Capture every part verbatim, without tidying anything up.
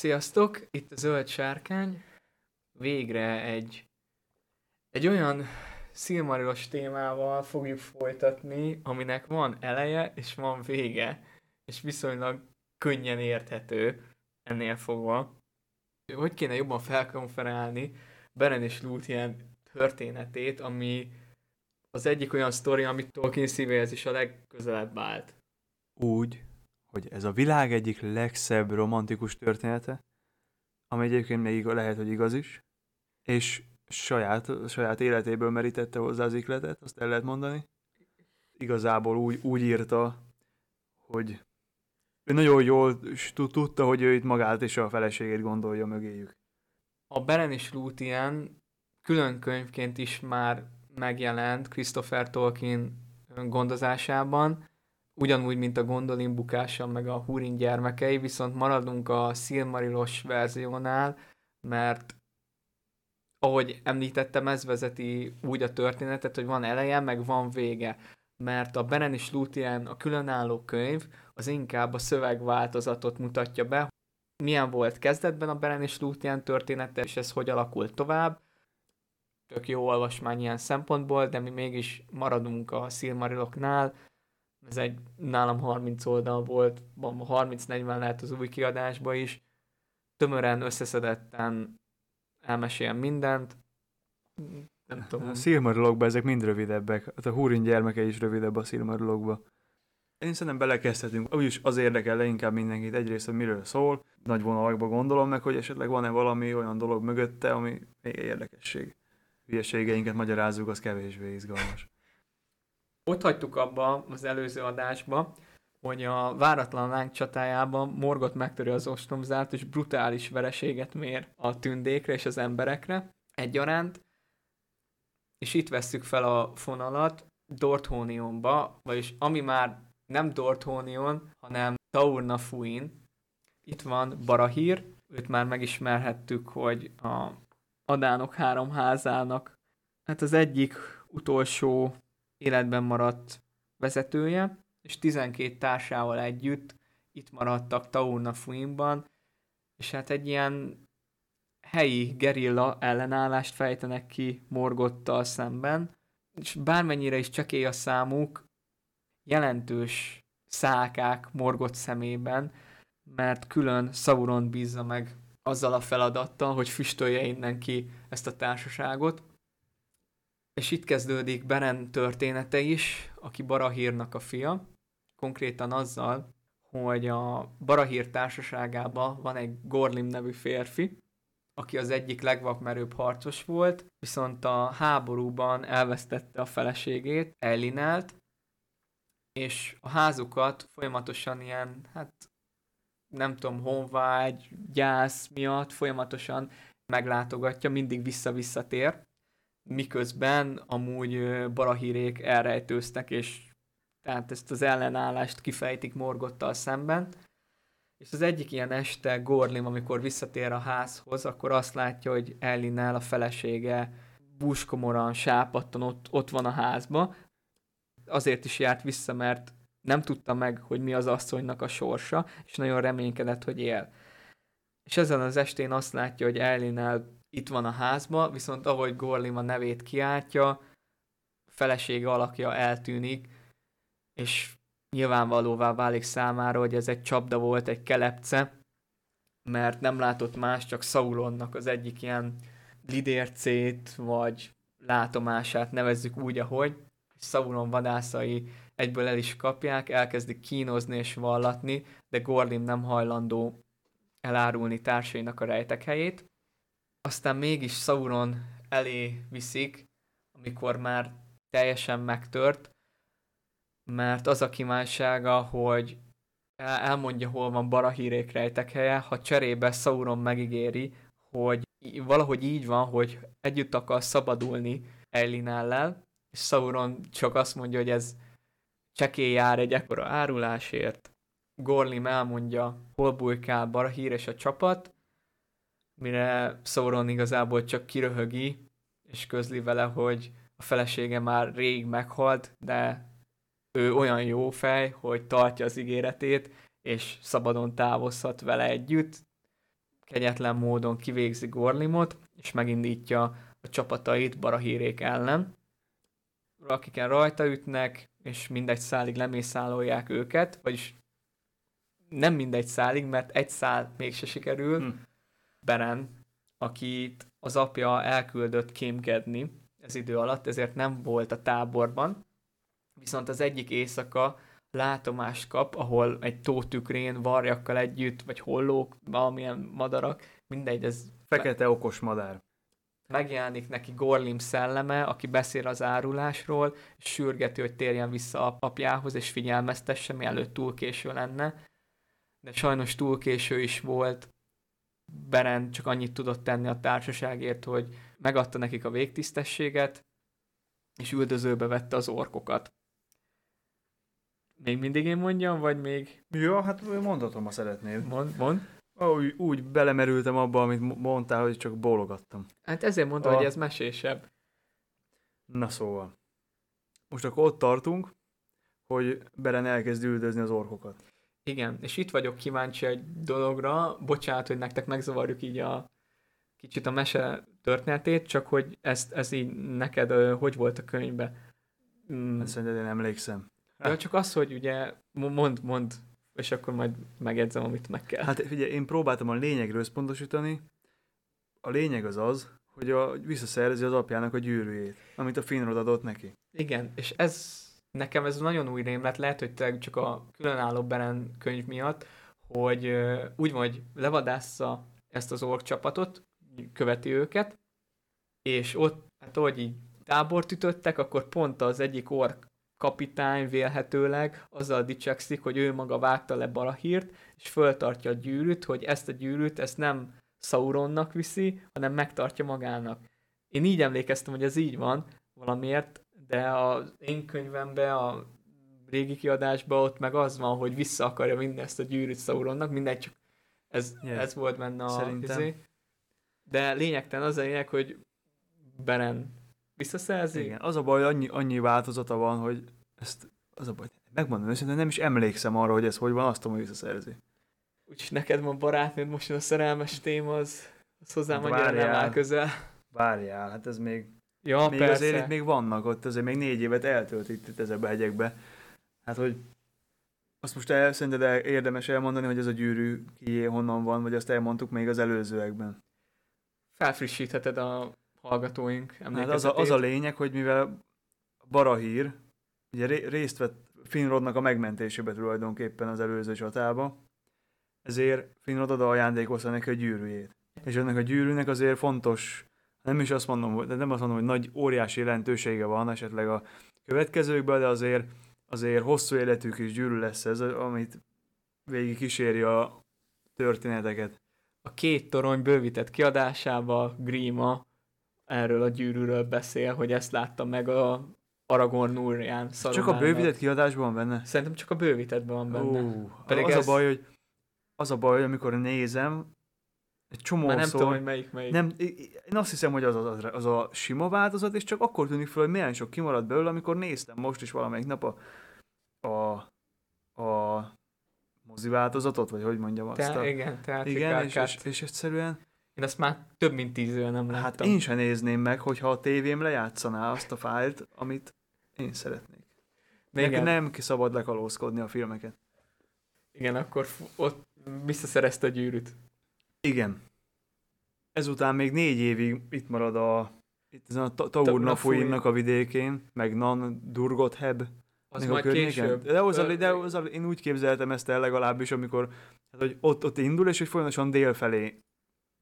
Sziasztok! Itt a Zöld Sárkány. Végre egy, egy olyan szilmarilos témával fogjuk folytatni, aminek van eleje és van vége, és viszonylag könnyen érthető ennél fogva. Hogy kéne jobban felkonferálni Beren és Lúthien történetét, ami az egyik olyan sztori, amit Tolkien szívéhez is a legközelebb állt. Úgy, hogy ez a világ egyik legszebb romantikus története, ami egyébként még lehet, hogy igaz is, és saját, saját életéből merítette hozzá az ikletet, azt el lehet mondani. Igazából úgy, úgy írta, hogy ő nagyon jól tudta, hogy ő itt magát és a feleségét gondolja mögéjük. A Beren és Lúthien külön könyvként is már megjelent Christopher Tolkien gondozásában, ugyanúgy, mint a Gondolin bukása, meg a Húrin gyermekei, viszont maradunk a Szilmarilos verziónál, mert ahogy említettem, ez vezeti úgy a történetet, hogy van eleje, meg van vége. Mert a Beren és Lúthien, a különálló könyv, az inkább a szövegváltozatot mutatja be, milyen volt kezdetben a Beren és Lúthien története, és ez hogy alakult tovább. Tök jó olvasmány ilyen szempontból, de mi mégis maradunk a Szilmariloknál. Ez egy nálam harminc oldal volt, harminc-negyven lehet az új kiadásba is. Tömören, összeszedetten elmesél mindent. Nem tudom. A Szilmarilokban ezek mind rövidebbek. Hát a Húrin gyermeke is rövidebb a Szilmarilokban. Én szerintem belekezdhetünk. Úgyis az érdekel le inkább mindenkit egyrészt, hogy miről szól. Nagy vonalakba gondolom meg, hogy esetleg van-e valami olyan dolog mögötte, ami még érdekesség. Hülyeségeinket magyarázzuk, az kevésbé izgalmas. Ott hagytuk abba az előző adásba, hogy a váratlan láng csatájában Morgoth megtöri az ostromzát, és brutális vereséget mér a tündékre és az emberekre egyaránt. És itt vesszük fel a fonalat Dorthonionba, vagyis ami már nem Dorthonion, hanem Taur-nu-Fuin. Itt van Barahír, őt már megismerhettük, hogy a adánok három házának hát az egyik utolsó életben maradt vezetője, és tizenkét társával együtt itt maradtak Taur-nu-Fuinban, és hát egy ilyen helyi gerilla ellenállást fejtenek ki Morgottal szemben, és bármennyire is csekély a számuk, jelentős szálkák Morgoth szemében, mert külön Sauron bízza meg azzal a feladattal, hogy füstölje innen ki ezt a társaságot. És itt kezdődik Beren története is, aki Barahírnak a fia, konkrétan azzal, hogy a Barahír társaságában van egy Gorlim nevű férfi, aki az egyik legvakmerőbb harcos volt, viszont a háborúban elvesztette a feleségét, Elinelt, és a házukat folyamatosan ilyen, hát nem tudom, honvágy, gyász miatt folyamatosan meglátogatja, mindig vissza-visszatér, miközben amúgy Barahírék elrejtőztek, és tehát ezt az ellenállást kifejtik Morgottal szemben. És az egyik ilyen este Gorlim, amikor visszatér a házhoz, akkor azt látja, hogy Elinel, a felesége búskomoran, sápadtan ott, ott van a házba. Azért is járt vissza, mert nem tudta meg, hogy mi az asszonynak a sorsa, és nagyon reménykedett, hogy él. És ezen az estén azt látja, hogy Elinel itt van a házba, viszont ahogy Gorlim a nevét kiáltja, felesége alakja eltűnik, és nyilvánvalóvá válik számára, hogy ez egy csapda volt, egy kelepce, mert nem látott más, csak Sauronnak az egyik ilyen lidércét, vagy látomását, nevezzük úgy, ahogy. Sauron vadászai egyből el is kapják, elkezdik kínozni és vallatni, de Gorlim nem hajlandó elárulni társainak a rejtek helyét. Aztán mégis Sauron elé viszik, amikor már teljesen megtört, mert az a kívánsága, hogy elmondja, hol van Barahírék rejtek helye, ha cserébe Sauron megígéri, hogy valahogy így van, hogy együtt akar szabadulni Elinellel, és Sauron csak azt mondja, hogy ez csekély jár egy ekkora árulásért. Gorlim elmondja, hol bujkál Barahír és a csapat, mire Sauron igazából csak kiröhögi, és közli vele, hogy a felesége már rég meghalt, de ő olyan jó fej, hogy tartja az ígéretét, és szabadon távozhat vele együtt. kegyetlen módon kivégzi Gorlimot, és megindítja a csapatait Barahírék ellen, akiken rajta ütnek, és mindegy szálig lemészálolják őket, vagyis nem mindegy szálig, mert egy szál mégse sikerül, hm. Beren, akit az apja elküldött kémkedni ez idő alatt, ezért nem volt a táborban, viszont az egyik éjszaka látomást kap, ahol egy tótükrén varjakkal együtt, vagy hollók, valamilyen madarak, mindegy, ez... Fekete okos madár. Megjelenik neki Gorlim szelleme, aki beszél az árulásról, és sürgeti, hogy térjen vissza apjához, és figyelmeztesse, mielőtt túl késő lenne. De sajnos túl késő is volt. Beren csak annyit tudott tenni a társaságért, hogy megadta nekik a végtisztességet, és üldözőbe vette az orkokat. Még mindig én mondjam, vagy még... Ja, hát mondhatom, ha szeretnéd. Mond, mond. Úgy, úgy belemerültem abba, amit mondtál, hogy csak bólogattam. Hát ezért mondtam, a... hogy ez mesésebb. Na szóval. Most akkor ott tartunk, hogy Beren elkezd üldözni az orkokat. Igen, és itt vagyok kíváncsi egy dologra. Bocsánat, hogy nektek megzavarjuk így a kicsit a mese történetét, csak hogy ezt, ez így neked hogy volt a könyvben? Mm. Hát szerintem én emlékszem. Ja, csak az, hogy ugye, mond, mond, és akkor majd megjegyzem, amit meg kell. Hát ugye én próbáltam a lényegre összpontosítani. A lényeg az az, hogy a, visszaszerzi az apjának a gyűrűjét, amit a Finrod adott neki. Igen, és ez nekem ez nagyon új rémlet, lehet, hogy csak a különálló Beren könyv miatt, hogy úgy van, hogy levadásza ezt az ork csapatot, követi őket, és ott, hát ahogy így tábort ütöttek, akkor pont az egyik ork kapitány vélhetőleg azzal dicsekszik, hogy ő maga vágta le Barahírt, és föltartja a gyűrűt, hogy ezt a gyűrűt ezt nem Sauronnak viszi, hanem megtartja magának. Én így emlékeztem, hogy ez így van valamiért, de az én könyvemben, a régi kiadásban ott meg az van, hogy vissza akarja mindezt a gyűrűt Sauronnak, mindegy, csak ez, yeah. ez volt benne a... Szerintem. Izé. De lényegtelen az a lényeg, hogy Beren visszaszerzi? Igen, az a baj, annyi, annyi változata van, hogy ezt, az a baj, megmondom őszintén, nem is emlékszem arra, hogy ez hogy van, azt tudom, hogy visszaszerzi. Úgyhogy neked van barátnőd, most a szerelmes téma, az, az hozzám hát annyira nem áll közel. Várjál, hát ez még... Ja, még persze. Azért itt még vannak ott, azért még négy évet eltölt itt, itt ezekbe a hegyekbe. Hát, hogy azt most el, szerinted el, érdemes elmondani, hogy ez a gyűrű kié honnan van, vagy azt elmondtuk még az előzőekben. Felfrissítheted a... hallgatóink emlékezetét. Hát az, a, az a lényeg, hogy mivel Barahír ugye ré, részt vett Finrodnak a megmentésébe tulajdonképpen az előző csatába, ezért Finrod oda ajándékozta neki a gyűrűjét. És ennek a gyűrűnek azért fontos, nem is azt mondom, de nem azt mondom, hogy nagy óriási jelentősége van esetleg a következőkben, de azért, azért hosszú életük is gyűrű lesz ez, amit végig kíséri a történeteket. A Két Torony bővített kiadásában Gríma erről a gyűrűről beszél, hogy ezt láttam meg a Aragorn úrján. Csak a bővített kiadásban van benne? Szerintem csak a bővítettben van benne. Uh, Pedig az, ez... a baj, hogy, az a baj, hogy amikor nézem, egy csomó szó... nem tudom, hogy melyik, melyik. Nem, én azt hiszem, hogy az, az, az a sima változat, és csak akkor tűnik fel, hogy milyen sok kimaradt belőle, amikor néztem most is valamelyik nap a, a, a mozi változatot, vagy hogy mondjam azt. Te, a... Igen, tehát igen, és, és, és egyszerűen... Én ezt már több mint tíz éve nem láttam. Hát én sem nézném meg, hogyha a tévém lejátszaná azt a fájlt, amit én szeretnék. Még nem szabad lekalózkodni a filmeket. Igen, akkor ott visszaszerezte a gyűrűt. Igen. Ezután még négy évig itt marad a, itt a Taur-nu-Fuinnak a vidékén, meg Nan Dungortheb. Az majd később. De, az a, de az a, én úgy képzeltem ezt el legalábbis, amikor hát, hogy ott, ott indul, és hogy folyamatosan dél felé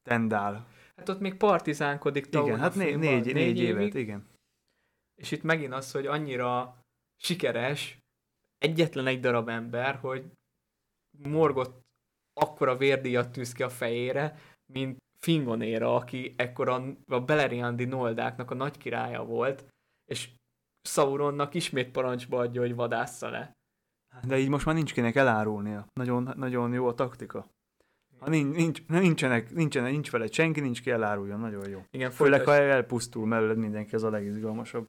tendál. Hát ott még partizánkodik Taur-nu-Fuinban. Igen, hát né- négy, négy, négy évet, évig. Igen. És itt megint az, hogy annyira sikeres egyetlen egy darab ember, hogy Morgoth akkora vérdíjat tűz ki a fejére, mint Fingonéra, aki ekkora a beleriandi noldáknak a nagy királya volt, és Sauronnak ismét parancsba adja, hogy vadássza le. De így most már nincs kinek elárulnia. Nagyon, nagyon jó a taktika. Ha nincs, nincs, nincsenek, nincsenek, nincs veled senki, nincs ki eláruljon, nagyon jó. Igen, főleg, ha elpusztul mellőled mindenki, az a legizgalmasabb.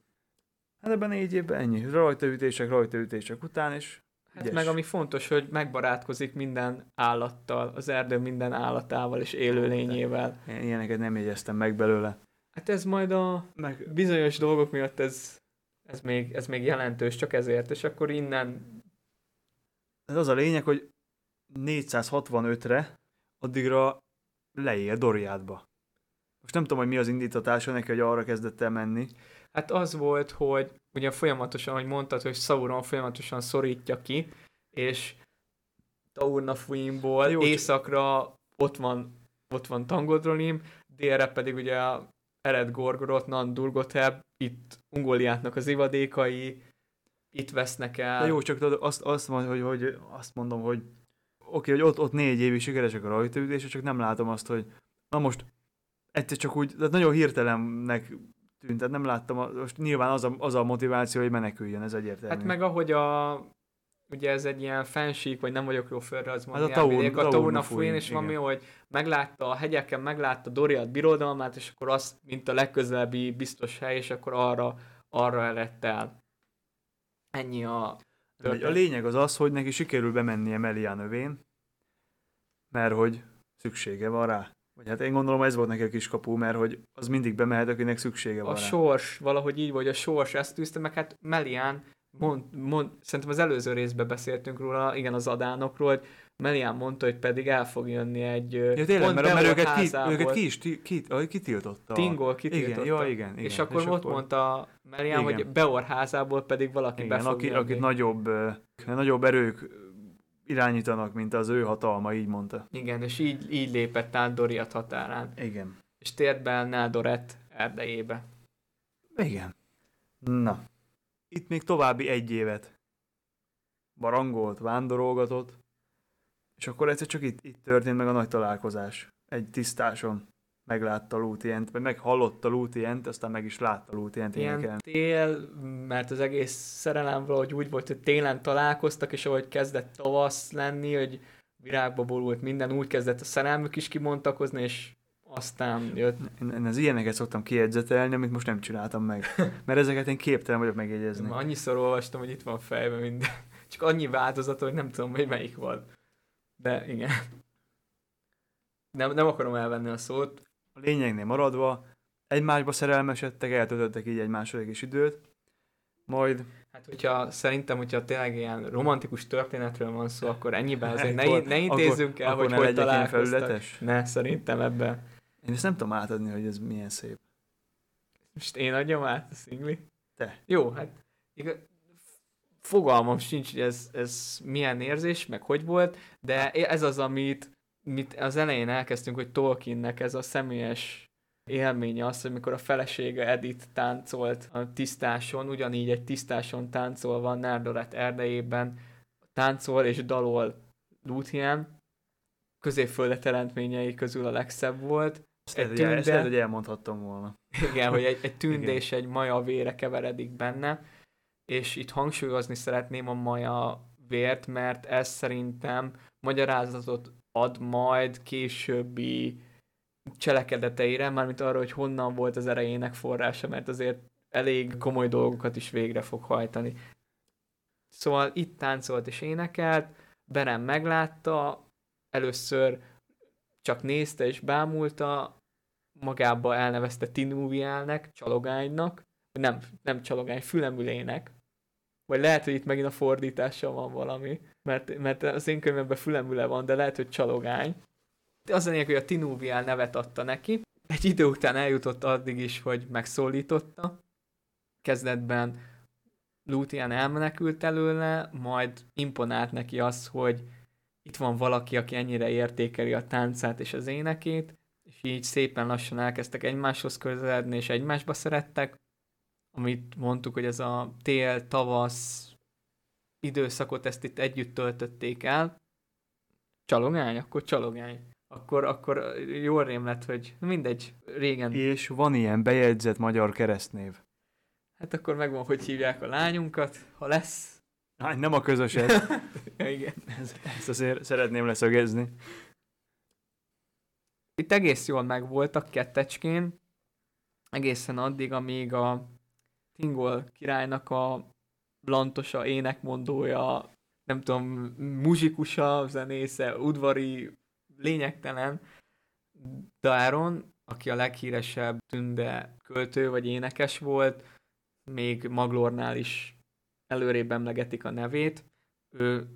Hát ebben négy évben ennyi. Rajtaütések, rajtaütések után, és Hát ügyes. Meg ami fontos, hogy megbarátkozik minden állattal, az erdő minden állatával és élőlényével. Én ilyeneket nem jegyeztem meg belőle. Hát ez majd a meg bizonyos dolgok miatt ez, ez, még, ez még jelentős, csak ezért, és akkor innen... Ez az a lényeg, hogy négyszázhatvanötre addigra leél Doriathba. Most nem tudom, hogy mi az indítatása neki, hogy arra kezdett el menni. Hát az volt, hogy ugye folyamatosan, ahogy mondtad, hogy Sauron folyamatosan szorítja ki, és Taur-nu-Fuinból északra ott van, ott van Tangodrolim, délre pedig ugye a Ered Gorgoroth, Nan Dungortheb, itt Ungoliátnak az ivadékai, itt vesznek el. De jó, csak azt, azt, mondom, hogy, hogy azt mondom, hogy oké, hogy ott, ott négy évig sikeresek a rajtaütés, csak nem látom azt, hogy na most egyszer csak úgy, tehát nagyon hirtelennek tűnt, tehát nem láttam, a, most nyilván az a, az a motiváció, hogy meneküljön, ez egyértelmű. Hát meg ahogy a, ugye ez egy ilyen fensík, vagy nem vagyok jó fölre, az mondják, hát a, a Taur-nu-Fuin, és valami, hogy meglátta a hegyeken, meglátta Doriath birodalmát, és akkor azt, mint a legközelebbi biztos hely, és akkor arra, arra elett el. Ennyi a... Történt. A lényeg az az, hogy neki sikerül bemennie Melian övén, mert hogy szüksége van rá. Vagy hát én gondolom, ez volt neki a kiskapu, mert hogy az mindig bemehet, akinek szüksége van. A sors, valahogy így, vagy a sors ezt tűzte, meg hát Melian, mond, mond, szerintem az előző részben beszéltünk róla, igen, az adánokról, hogy Melian mondta, hogy pedig el fog jönni egy... Ja, tényleg, mert, mert őket, ki, őket ki is ti, ki, kitiltotta. Thingol kitiltotta. Igen, ja, igen, igen. És akkor és ott akkor... mondta Melian, igen. Hogy Beor házából pedig valaki igen, be fog aki, jönni. Akit nagyobb, nagyobb erők irányítanak, mint az ő hatalma, így mondta. Igen, és így, így lépett át Doriath határán. Igen. És tért be Nádoreth erdejébe. Igen. Na. Itt még további egy évet barangolt, vándorolgatott, és akkor egyszer csak itt, itt történt meg a nagy találkozás. Egy tisztáson meglátta Lúthient, vagy meghallotta Lúthient, aztán meg is látta Lúthient. Ilyen tél, mert az egész szerelem valahogy úgy volt, hogy télen találkoztak, és ahogy kezdett tavasz lenni, hogy virágba borult minden, úgy kezdett a szerelmük is kibontakozni, és aztán jött. Én az ilyeneket szoktam kiegyzetelni, amit most nem csináltam meg. Mert ezeket én képtelen vagyok megjegyezni. Annyiszor olvastam, hogy itt van fejben minden. Csak annyi változata, hogy nem tudom, hogy melyik volt. De igen. Nem, nem akarom elvenni a szót. A lényegnél maradva, egymásba szerelmesedtek, eltöltöttek így egymásra egy kis időt. Majd... Hát hogyha szerintem, hogyha tényleg ilyen romantikus történetről van szó, akkor ennyiben azért ne, ne intézzünk el, hogy hogy találkoztak. Ne, szerintem ebben. Én ezt nem tudom átadni, hogy ez milyen szép. Most én adjam át a szingli? Te. Jó, hát igaz, fogalmam sincs, hogy ez, ez milyen érzés, meg hogy volt, de ez az, amit mit az elején elkezdtünk, hogy Tolkiennek ez a személyes élménye az, hogy mikor a felesége Edith táncolt a tisztáson, ugyanígy egy tisztáson táncolva Nádoreth erdejében táncol és dalol Lúthien, középföldet teremtményei közül a legszebb volt. Ezt egy tünde... ezt lehet, hogy elmondhattam volna. Igen, hogy egy, egy tünde és egy maja vére keveredik benne, és itt hangsúlyozni szeretném a maja vért, mert ez szerintem magyarázatot ad majd későbbi cselekedeteire, mármint arra, hogy honnan volt az erejének forrása, mert azért elég komoly dolgokat is végre fog hajtani. Szóval itt táncolt és énekelt, Beren meglátta, először csak nézte és bámulta, magába elnevezte Tinúvielnek, csalogánynak, nem, nem csalogány, fülemülének, vagy lehet, hogy itt megint a fordítással van valami, mert, mert az én könyvemben fülemüle van, de lehet, hogy csalogány. Az a lényeg, hogy a Tinúviel nevet adta neki. Egy idő után eljutott addig is, hogy megszólította. Kezdetben Lúthien elmenekült előle, majd imponált neki az, hogy itt van valaki, aki ennyire értékeli a táncát és az énekét, és így szépen lassan elkezdtek egymáshoz közeledni, és egymásba szerettek. Amit mondtuk, hogy ez a tél-tavasz időszakot, ezt itt együtt töltötték el. Csalogány? Akkor csalogány. Akkor, akkor jól rém lett, hogy mindegy, régen. És van ilyen bejegyzett magyar keresztnév. Hát akkor megvan, hogy hívják a lányunkat, ha lesz. Hát nem a közöset. Ja, igen. Ezt azért szeretném leszögezni. Itt egész jól megvoltak kettecskén, egészen addig, amíg a Thingol királynak a lantosa énekmondója nem tudom, muzsikusa, zenésze, udvari, lényegtelen. Daeron, aki a leghíresebb tünde költő vagy énekes volt, még Maglornál is előrébb emlegetik a nevét. Ő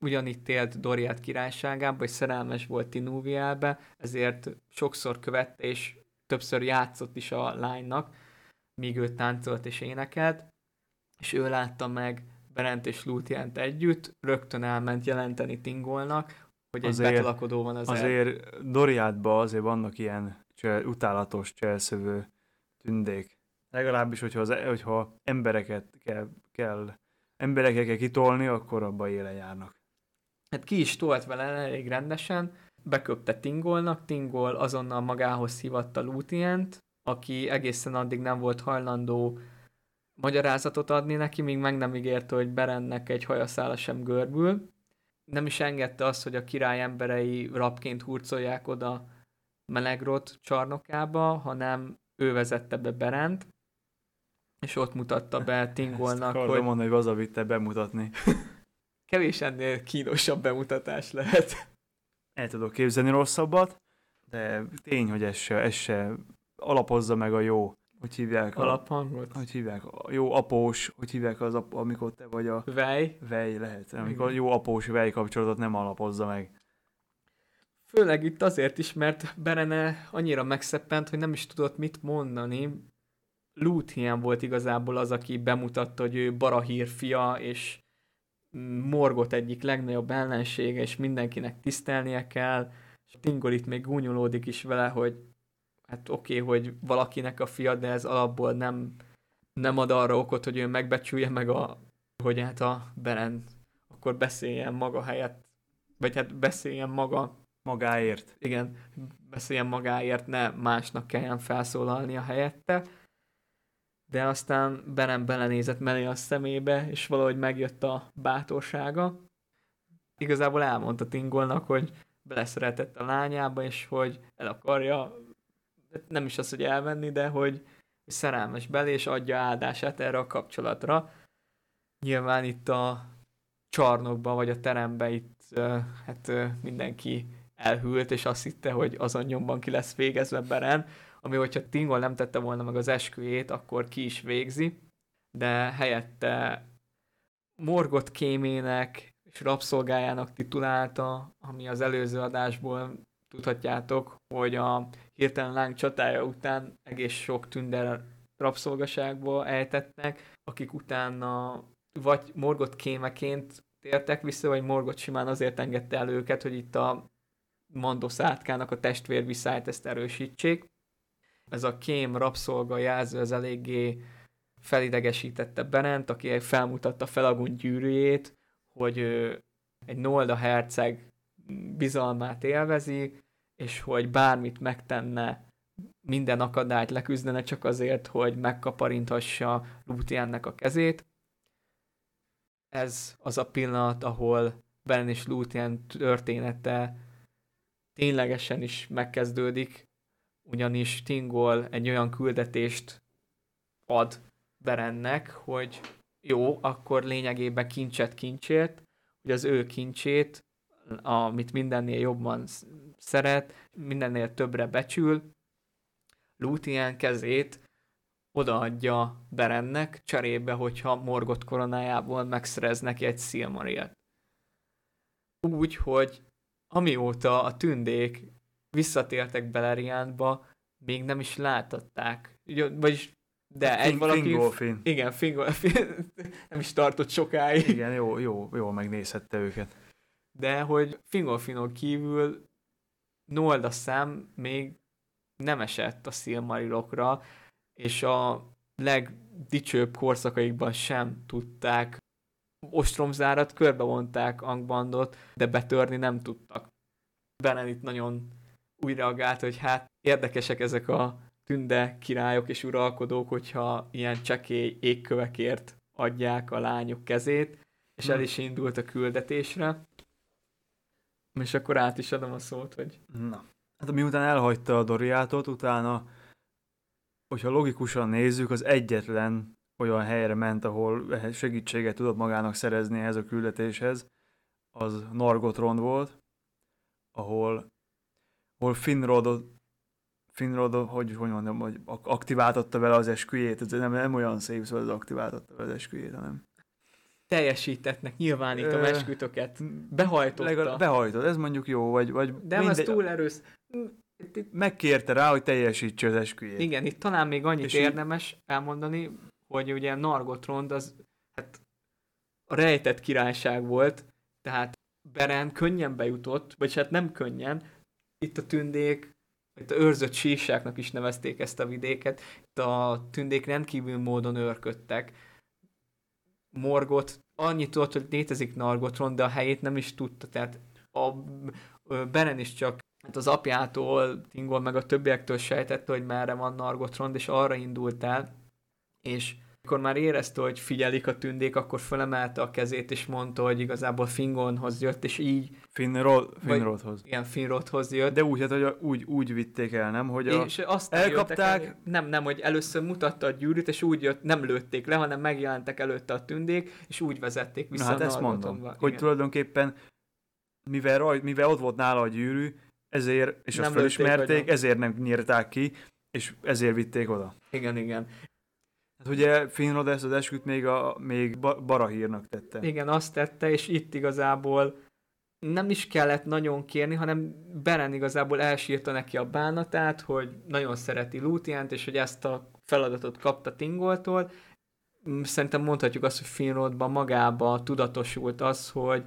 ugyanitt élt Doriath királyságában, és szerelmes volt Tinúvielbe, ezért sokszor követte, és többször játszott is a lánynak, míg ő táncolt és énekelt, és ő látta meg Berent és Lúthiant együtt, rögtön elment jelenteni Thingolnak, hogy azért, egy betolakodó van az Azért el. Doriathban azért vannak ilyen csel, utálatos cselszövő tündék. Legalábbis, hogyha, az, hogyha embereket kell, kell, embereket kell kitolni, akkor abban élen járnak. Hát ki is tolt vele elég rendesen, beköpte Thingolnak, Thingol azonnal magához hívatta Lúthient, aki egészen addig nem volt hajlandó magyarázatot adni neki, míg meg nem ígérte, hogy Berennek egy hajaszála sem görbül. Nem is engedte azt, hogy a király emberei rabként hurcolják oda Menegroth csarnokába, hanem ő vezette be Berent, és ott mutatta be Thingolnak, hogy... Ezt mondani, hogy hazavitte bemutatni. Kevés ennél kínosabb bemutatás lehet. El tudok képzelni rosszabbat, de tény, hogy ez se, ez se alapozza meg a jó... Hogy hívják? Alaphangot? A, hogy hívják? A jó após, hogy hívják az, amikor te vagy a... Vej? Vej lehet. Amikor jó após vej kapcsolatot nem alapozza meg. Főleg itt azért is, mert Berene annyira megszeppent, hogy nem is tudott mit mondani. Lúthien volt igazából az, aki bemutatta, hogy ő Barahír fia, és Morgoth egyik legnagyobb ellensége, és mindenkinek tisztelnie kell. És Thingol itt még gúnyolódik is vele, hogy hát oké, okay, hogy valakinek a fia, de ez alapból nem, nem ad arra okot, hogy ő megbecsülje meg a, hogy hát a Beren akkor beszéljen maga helyett, vagy hát beszéljen maga. Magáért. Igen, beszéljen magáért, ne másnak kelljen felszólalnia helyette. De aztán Beren belenézett Melian szemébe, és valahogy megjött a bátorsága. Igazából elmondta Thingolnak, hogy beleszeretett a lányába, és hogy el akarja, nem is az, hogy elvenni, de hogy szerelmes belé, és adja áldását erre a kapcsolatra. Nyilván itt a csarnokban, vagy a teremben itt hát mindenki elhűlt, és azt hitte, hogy azon nyomban ki lesz végezve Beren, ami hogyha Thingol nem tette volna meg az esküjét, akkor ki is végzi, de helyette Morgoth kémének és rabszolgájának titulálta, ami az előző adásból tudhatjátok, hogy a hirtelen láng csatája után egész sok tünder rabszolgaságba ejtettek, akik utána vagy Morgoth kémeként tértek vissza, vagy Morgoth simán azért engedte el őket, hogy itt a Mandos átkának a testvér viszályt ezt erősítsék. Ez a kém rabszolga jelző, ez eléggé felidegesítette Berent, aki felmutatta Felagund gyűrűjét, hogy egy Nolda herceg bizalmát élvezi, és hogy bármit megtenne, minden akadályt leküzdene csak azért, hogy megkaparinthassa Lúthiennek a kezét. Ez az a pillanat, ahol Beren és Lúthien története ténylegesen is megkezdődik, ugyanis Thingol egy olyan küldetést ad Berennek, hogy jó, akkor lényegében kincset kincsért, hogy az ő kincsét, amit mindennél jobban szeret, mindennél többre becsül, Lúthien kezét odaadja Berennek cserébe, hogyha Morgoth koronájából megszerez neki egy Szilmarilt. Úgy, hogy amióta a tündék visszatértek Beleriandba, még nem is láttatták. Vagyis, de egy valaki... Fingolfin. Igen, Fingolfin. Nem is tartott sokáig. Igen, jó, jó, jól megnézhette őket. De hogy Fingolfinon kívül Nolda szám még nem esett a Szilmarilokra, és a legdicsőbb korszakaikban sem tudták. Ostromzárat körbevonták Angbandot, de betörni nem tudtak. Beren itt nagyon úgy reagált, hogy hát érdekesek ezek a tünde királyok és uralkodók, hogyha ilyen csekély égkövekért adják a lányok kezét, és el is indult a küldetésre. És akkor át is adom a szót, hogy... Na. Hát miután elhagyta a Doriathot, utána, hogyha logikusan nézzük, az egyetlen olyan helyre ment, ahol segítséget tudott magának szerezni ehhez a küldetéshez, az Nargothrond volt, ahol, ahol Finrodot, Finrodot, hogy, hogy mondjam, hogy aktiváltatta vele az esküjét, ez nem, nem olyan szép szó, szóval aktiváltatta vele az esküjét, hanem... teljesítetnek, nyilvánítom Ö... eskütöket, behajtotta. Legal- behajtott, ez mondjuk jó, vagy... vagy de mindegy... ez túl erősz... Megkérte rá, hogy teljesítse az esküjét. Igen, itt talán még annyit és érdemes így... elmondani, hogy ugye Nargothrond az hát, a rejtett királyság volt, tehát Beren könnyen bejutott, vagy hát nem könnyen, itt a tündék, itt a őrzött síkságnak is nevezték ezt a vidéket, itt a tündék rendkívül módon őrködtek. Morgoth annyit tudott, hogy létezik Nargothrond, de a helyét nem is tudta, tehát a Beren is csak hát az apjától, Thingol meg a többiektől sejtette, hogy merre van Nargothrond, és arra indult el, és amikor már érezte, hogy figyelik a tündék, akkor fölemelte a kezét, és mondta, hogy igazából Fingonhoz jött, és így... Finrod, Finrodhoz. Vagy, igen, Finrodhoz jött. De úgy, hát, hogy úgy, úgy vitték el, nem? Hogy a... és azt elkapták... El, nem, nem, hogy először mutatta a gyűrűt, és úgy jött, nem lőtték le, hanem megjelentek előtte a tündék, és úgy vezették vissza. Na, hát ezt mondom, igen. Hogy tulajdonképpen, mivel, raj, mivel ott volt nála a gyűrű, ezért, és azt felismerték, ezért nem nyírták ki, és ezért vitték oda. Igen, igen. Hát ugye Finrod ezt az esküt még, a, még Barahírnak tette. Igen, azt tette, és itt igazából nem is kellett nagyon kérni, hanem Beren igazából elsírta neki a bánatát, hogy nagyon szereti Lúthiánt, és hogy ezt a feladatot kapta Thingoltól. Szerintem mondhatjuk azt, hogy Finrodban magába tudatosult az, hogy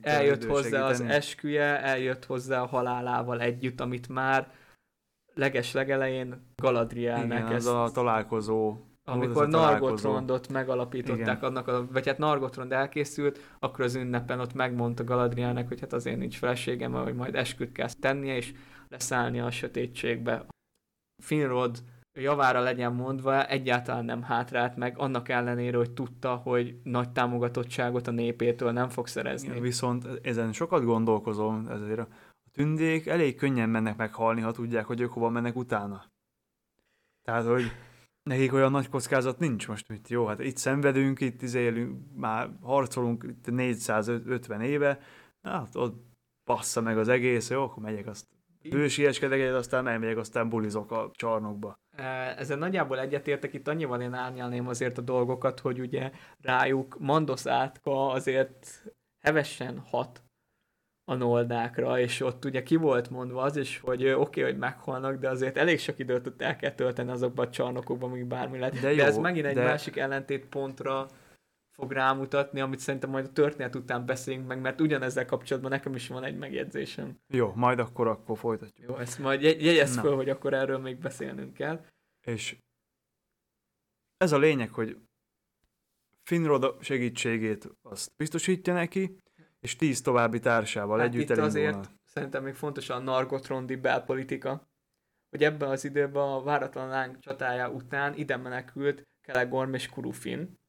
eljött hozzá az esküje, eljött hozzá a halálával együtt, amit már leges legelején Galadrielnek. Igen, ez a találkozó. Amikor Nargothrondot megalapították, igen. Annak a, vagy hát Nargothrond elkészült, akkor az ünnepen ott megmondta Galadrielnek, hogy hát azért nincs feleségem, hogy majd esküt kell tennie, és leszállnia a sötétségbe. Finrod javára legyen mondva, egyáltalán nem hátrált meg, annak ellenére, hogy tudta, hogy nagy támogatottságot a népétől nem fog szerezni. Igen, viszont ezen sokat gondolkozom, ezért a tündék elég könnyen mennek meghalni, ha tudják, hogy ők hova mennek utána. Tehát, hogy nekik olyan nagy kockázat nincs most, mit jó, hát itt szenvedünk, itt izélünk, már harcolunk itt négyszázötven éve, hát ott bassza meg az egész, jó, akkor megyek azt. Bősieskedek egyet, aztán elmegyek, aztán bulizok a csarnokba. Ezen nagyjából egyetértek, itt annyival én árnyalném azért a dolgokat, hogy ugye rájuk Mandos átka azért hevesen hat a noldákra, és ott ugye ki volt mondva az is, hogy oké, okay, hogy meghalnak, de azért elég sok időt el kell tölteni azokban a csarnokokban, amíg bármi lett. De, jó, de ez megint egy de... másik ellentétpontra fog rámutatni, amit szerintem majd a történet után beszélünk meg, mert ugyanezzel kapcsolatban nekem is van egy megjegyzésem. Jó, majd akkor, akkor folytatjuk. Jó, ezt majd jegy- jegyezz föl, hogy akkor erről még beszélnünk kell. És ez a lényeg, hogy Finrod segítségét azt biztosítja neki, és tíz további társával hát együtt elindulnak. Itt azért szerintem még fontos a nargothrondi belpolitika, hogy ebben az időben a váratlan láng csatája után ide menekült Celegorm és Curufin.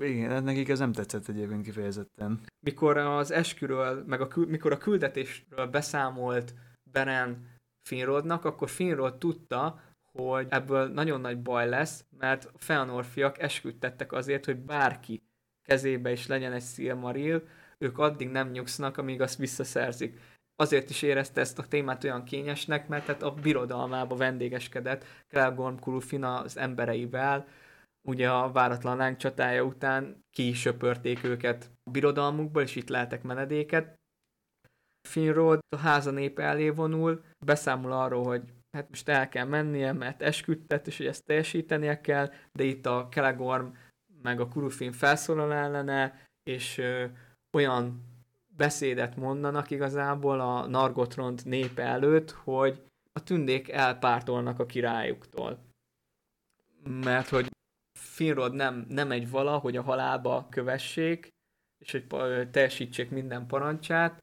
Igen, hát nekik ez nem tetszett egyébként kifejezetten. Mikor az esküről, meg a, mikor a küldetésről beszámolt Beren Finrodnak, akkor Finrod tudta, hogy ebből nagyon nagy baj lesz, mert a Feanorfiak esküt tettek azért, hogy bárki kezébe is legyen egy Szilmaril, ők addig nem nyugszanak, amíg azt visszaszerzik. Azért is érezte ezt a témát olyan kényesnek, mert hát a birodalmába vendégeskedett Celegorm Curufin az embereivel, ugye a váratlan láng csatája után kisöpörték őket a birodalmukból, és itt leltek menedéket. Finrod a háza népe elé vonul, beszámol arról, hogy hát most el kell mennie, mert esküdtet, és hogy ezt teljesítenie kell, de itt a Celegorm meg a Curufin felszólal ellene, és ö, olyan beszédet mondanak igazából a Nargothrond népe előtt, hogy a tündék elpártolnak a királyuktól. Mert hogy Finrod nem, nem egy vala, hogy a halálba kövessék, és hogy teljesítsék minden parancsát.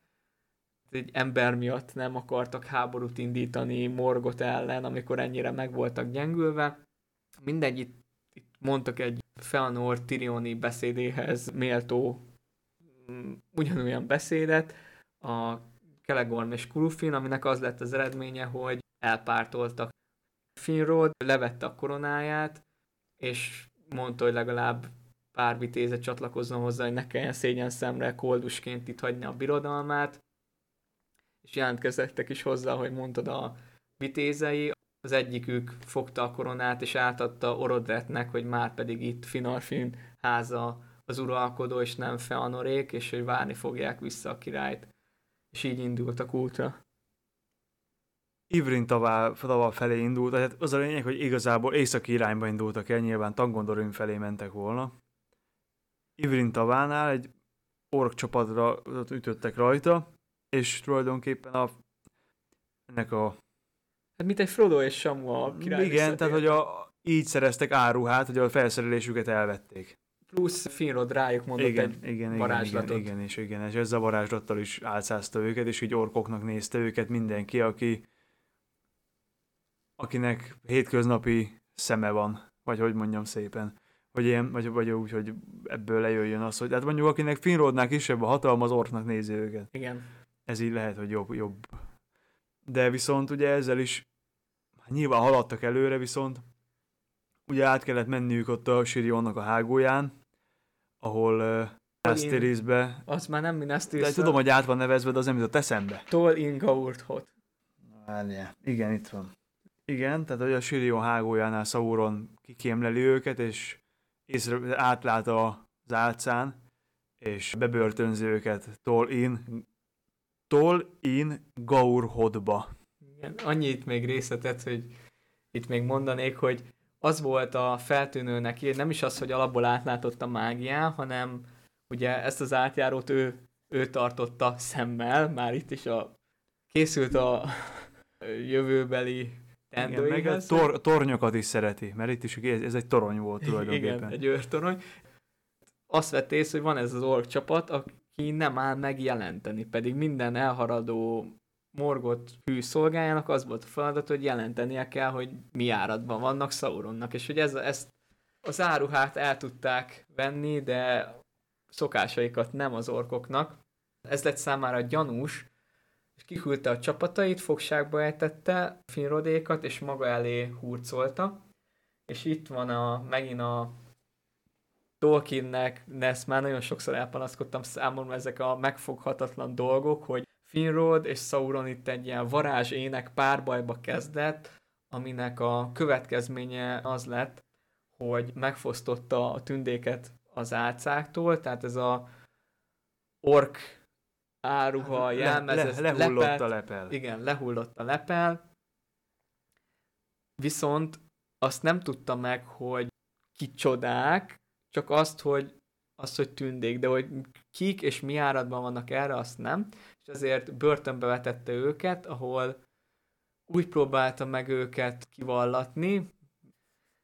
Egy ember miatt nem akartak háborút indítani Morgoth ellen, amikor ennyire meg voltak gyengülve. Mindegy, itt, itt mondtak egy Feanor Tirioni beszédéhez méltó ugyanolyan beszédet, a Celegorm és Curufin, aminek az lett az eredménye, hogy elpártoltak. Finrod levette a koronáját, és mondta, hogy legalább pár vitézet csatlakozzon hozzá, hogy ne kelljen szégyen szemre koldusként itt hagyni a birodalmát. És jelentkezettek is hozzá, hogy mondtad, a vitézei. Az egyikük fogta a koronát és átadta Orodretnek, hogy már pedig itt Fingolfin háza az uralkodó, és nem Feanorék, és hogy várni fogják vissza a királyt. És így indultak útra. Ivrin tavá, tavá felé indult, tehát az a lényeg, hogy igazából északi irányba indultak el, nyilván Tangondorim felé mentek volna. Ivrin tavánál egy ork csapatra ütöttek rajta, és tulajdonképpen a, ennek a... Hát mint egy Frodo és Samu a király. Igen, tehát hogy a, így szereztek áruhát, hogy a felszerelésüket elvették. Plusz Finrod rájuk mondott igen, egy igen, varázslatot. Igen, igen, és igen, és ez a varázslattal is álcázta őket, és így orkoknak nézte őket mindenki, aki akinek hétköznapi szeme van, vagy hogy mondjam szépen, hogy ilyen, vagy, vagy úgy, hogy ebből lejöjjön az, hogy hát mondjuk akinek Finrodnál kisebb a hatalma, az orknak nézi őket. Igen. Ez így lehet, hogy jobb, jobb. De viszont ugye ezzel is nyilván haladtak előre, viszont ugye át kellett menniük ott a Sirionnak a hágóján, ahol uh, Nasztirisbe... Az már nem Nasztirisbe. De tudom, hogy át van nevezve, de az nem jutott eszembe. Tol Ingaurthot. Várjál. Igen, itt van. Igen, tehát hogy a Sirion hágójánál Sauron kikémleli őket, és észre átlát az álcán, és bebörtönzi őket Tol in Tol-in-Gaurhodba. Igen, annyit még részletet, hogy itt még mondanék, hogy az volt a feltűnő neki, nem is az, hogy alapból átlátott a mágián, hanem ugye ezt az átjárót ő, ő tartotta szemmel, már itt is a készült a jövőbeli tendőjéhez. Tor- tornyokat is szereti, mert itt is ez egy torony volt tulajdonképpen. Igen, egy őrtorony. Azt vett észre, hogy van ez az ork csapat, aki nem áll megjelenteni, pedig minden elharadó Morgoth hű szolgájának az volt a feladat, hogy jelentenie kell, hogy mi áradban vannak Sauronnak, és hogy ez, ezt az áruhát el tudták venni, de szokásaikat nem az orkoknak. Ez lett számára gyanús, és kiküldte a csapatait, fogságba ejtette Finrodékat, és maga elé hurcolta. És itt van a, megint a Tolkiennek, de ezt már nagyon sokszor elpanaszkodtam számomra, ezek a megfoghatatlan dolgok, hogy Finrod és Sauron itt egy ilyen varázsének párbajba kezdett, aminek a következménye az lett, hogy megfosztotta a tündéket az álcáktól, tehát ez a ork áruha jelmez, le, le, lehullott lepelt, a lepel. Igen, lehullott a lepel. Viszont azt nem tudta meg, hogy kicsodák, csak azt, hogy azt, hogy tündék, de hogy kik és mi áradban vannak erre, azt nem. És ezért börtönbe vetette őket, ahol úgy próbálta meg őket kivallatni.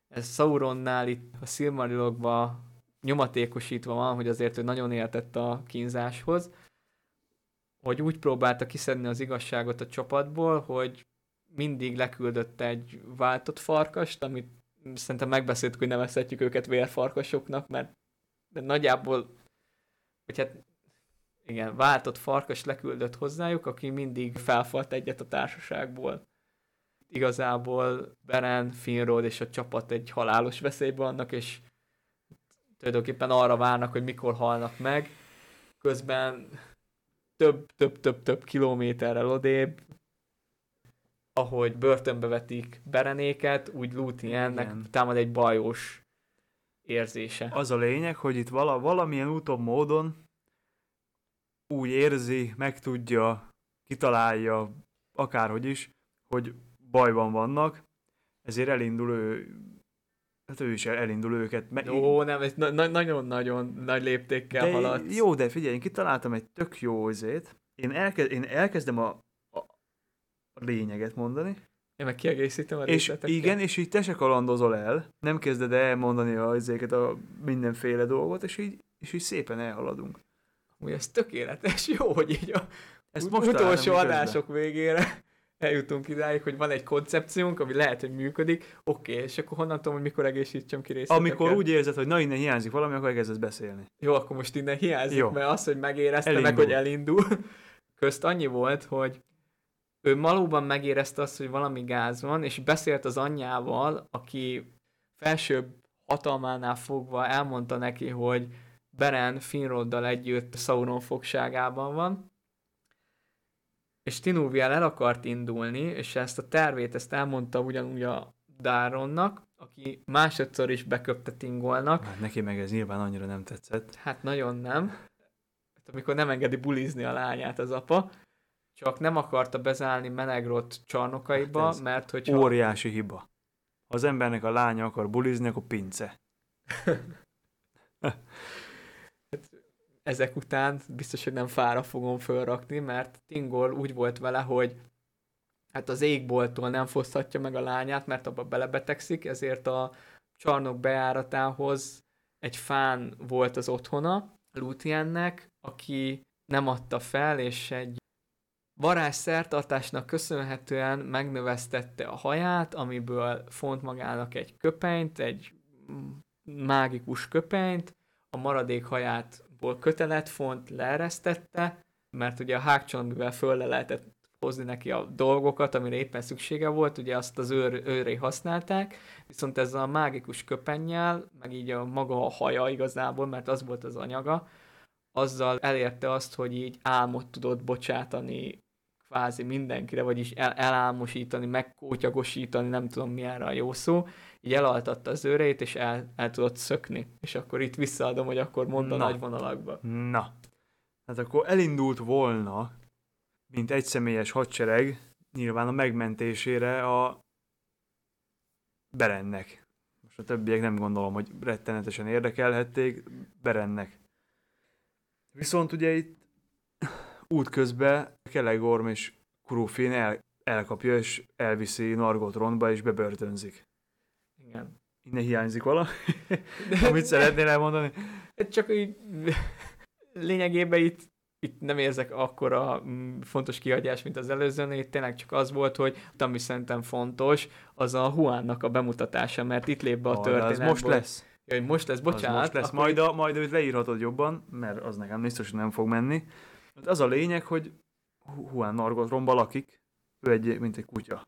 Ez Sauronnál itt a Szilmarilokban nyomatékosítva van, hogy azért ő nagyon értett a kínzáshoz, hogy úgy próbálta kiszedni az igazságot a csapatból, hogy mindig leküldött egy váltott farkast, amit szerintem megbeszéltük, hogy nevezhetjük őket vérfarkasoknak, mert de nagyjából, hogy hát igen, váltott farkas leküldött hozzájuk, aki mindig felfalt egyet a társaságból. Igazából Beren, Finrod és a csapat egy halálos veszélyben vannak, és tulajdonképpen arra várnak, hogy mikor halnak meg. Közben több-több-több-több kilométerrel odébb, ahogy börtönbe vetik Berenéket, úgy Lúthiennek támad egy bajós érzése. Az a lényeg, hogy itt vala, valamilyen úton, módon úgy érzi, megtudja, kitalálja, akárhogy is, hogy bajban vannak, ezért elindul ő, hát ő is elindul őket. Me- jó, nem, ez nagyon-nagyon nagy léptékkel haladt. Jó, de figyelj, én kitaláltam egy tök jó izét. Én, elke- én elkezdem a, a lényeget mondani. Én meg kiegészítem a részletekkel. Igen, és így te se kalandozol el, nem kezded elmondani a izéket, a mindenféle dolgot, és így, és így szépen elhaladunk. Úgy, ez tökéletes, jó, hogy így a ezt most utolsó adások közben végére eljutunk idáig, hogy van egy koncepciónk, ami lehet, hogy működik, oké, okay, és akkor honnan tudom, hogy mikor egészítsem ki részleteket? Amikor úgy érzed, hogy na, innen hiányzik valami, akkor elkezdesz beszélni. Jó, akkor most innen hiányzik, jó, mert az, hogy megérezte elindul. Meg, hogy elindul. Közt annyi volt, hogy ő valóban megérezte azt, hogy valami gáz van, és beszélt az anyjával, aki felsőbb hatalmánál fogva elmondta neki, hogy Beren Finroddal együtt Sauron fogságában van, és Tinúviel el akart indulni, és ezt a tervét ezt elmondta ugyanúgy a Daeronnak, aki másodszor is beköpte Thingolnak. Hát neki meg ez nyilván annyira nem tetszett. Hát nagyon nem. Amikor nem engedi bulizni a lányát az apa, csak nem akarta bezállni Menegroth csarnokaiba, hát mert hogy óriási hiba. Ha az embernek a lánya akar bulizni, akkor pince. Hát, ezek után biztos, hogy nem fára fogom fölrakni, mert Thingol úgy volt vele, hogy hát az égbolttól nem foszthatja meg a lányát, mert abba belebetegszik, ezért a csarnok bejáratához egy fán volt az otthona Lúthiennek, aki nem adta fel, és egy varázsszertartásnak köszönhetően megnövesztette a haját, amiből font magának egy köpenyt, egy mágikus köpenyt, a maradék hajátból kötelet font, leeresztette, mert ugye a hágcsontművel föl le lehetett hozni neki a dolgokat, amire éppen szüksége volt, ugye azt az őr, őré használták, viszont ez a mágikus köpennyel, meg így a maga a haja igazából, mert az volt az anyaga, azzal elérte azt, hogy így álmot tudott bocsátani kvázi mindenkire, vagyis el- elálmosítani, megkótyagosítani, nem tudom mi erre a jó szó, így elaltatta az őreit, és el, el tudott szökni. És akkor itt visszaadom, hogy akkor mondd a nagy vonalakba. Na, hát akkor elindult volna, mint egyszemélyes hadsereg, nyilván a megmentésére a Berennek. Most a többiek nem gondolom, hogy rettenetesen érdekelhették Berennek. Viszont ugye itt útközben Celegorm és Curufin el, elkapja, és elviszi Nargothrondba, és bebörtönzik. Igen. Innen hiányzik valami, amit szeretnél elmondani? Csak így lényegében itt, itt nem érzek akkora fontos kihagyás, mint az előzőnél, itt tényleg csak az volt, hogy ami szerintem fontos, az a Huannak a bemutatása, mert itt lép be a történetből. Most lesz. Jaj, most lesz, bocsánat. Most lesz, majd, a, majd őt leírhatod jobban, mert az nekem biztos, hogy nem fog menni. Az a lényeg, hogy Huan Nargothrondban lakik, ő egy, mint egy kutya.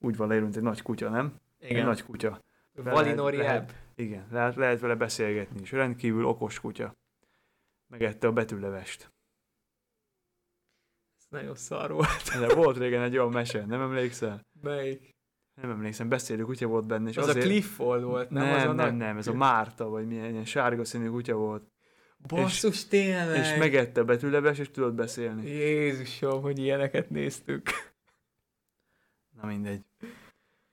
Úgy van leírva, mint egy nagy kutya, nem? Igen. Egy nagy kutya. Valinoriább. Igen, lehet, lehet vele beszélgetni is. Rendkívül okos kutya. Megette a betűlevest. Ez nagyon szar volt. De volt régen egy olyan mese, nem emlékszel? Melyik? Nem emlékszem, beszélő kutya volt benne. És az azért... a Clifford volt, nem? Nem, az a nem, nem, ez a Márta, vagy milyen ilyen sárga színű kutya volt. Basszus, és, tényleg! És megette a betűleves, és tudott beszélni. Jézusom, hogy ilyeneket néztük. Na mindegy.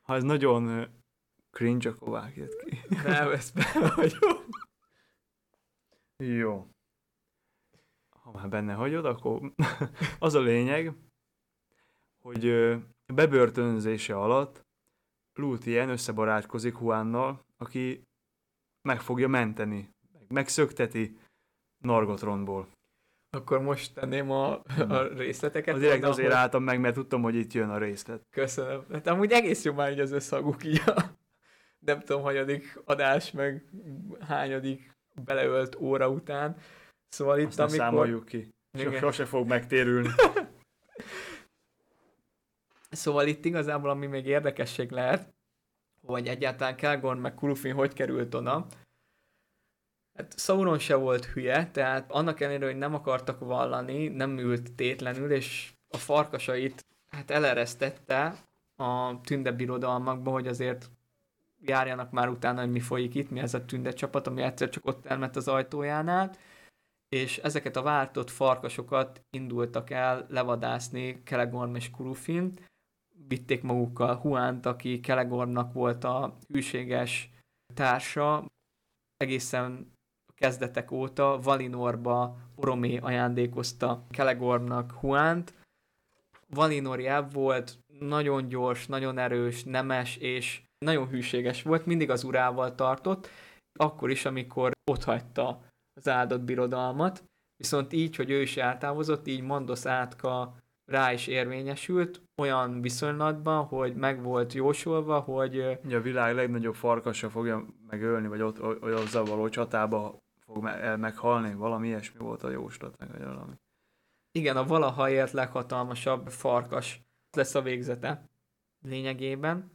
Ha ez nagyon cringe, akkor vágjad ki. Nem, ezt benne hagyom. Jó. Ha már benne hagyod, akkor az a lényeg, hogy bebörtönzése alatt Lúthien összebarátkozik Huannal, aki meg fogja menteni, megszökteti Nargothrondból. Akkor most tenném a, a részleteket. Az direkt azért ahol... álltam meg, mert tudtam, hogy itt jön a részlet. Köszönöm. Hát amúgy egész jó már így az összhanguk így a nem tudom, hanyadik adás, meg hányadik beleölt óra után. Szóval itt, azt amikor... számoljuk ki. Sose fog megtérülni. Szóval itt igazából, ami még érdekesség lehet, hogy egyáltalán Celegorm meg Curufin hogy került oda. Hát Sauron se volt hülye, tehát annak ellenére, hogy nem akartak vallani, nem ült tétlenül, és a farkasait hát eleresztette a tündebirodalmakba, hogy azért járjanak már utána, hogy mi folyik itt, mi ez a tündecsapat, ami egyszer csak ott elment az ajtójánál, és ezeket a vártott farkasokat indultak el levadászni Celegorm és Curufin, vitték magukkal Huant, aki Celegormnak volt a hűséges társa, egészen a kezdetek óta Valinorba Oromé ajándékozta Celegormnak Huant. Valinori ebb volt, nagyon gyors, nagyon erős, nemes, és nagyon hűséges volt, mindig az urával tartott, akkor is, amikor otthagyta az áldott birodalmat, viszont így, hogy ő is eltávozott, így Mandos átka rá is érvényesült, olyan viszonylatban, hogy meg volt jósolva, hogy... A világ legnagyobb farkasa fogja megölni, vagy ott, vagy azzal való csatába fog me- meghalni, valami ilyesmi volt a jóslat, vagy valami. Igen, a valahaért leghatalmasabb farkas lesz a végzete lényegében,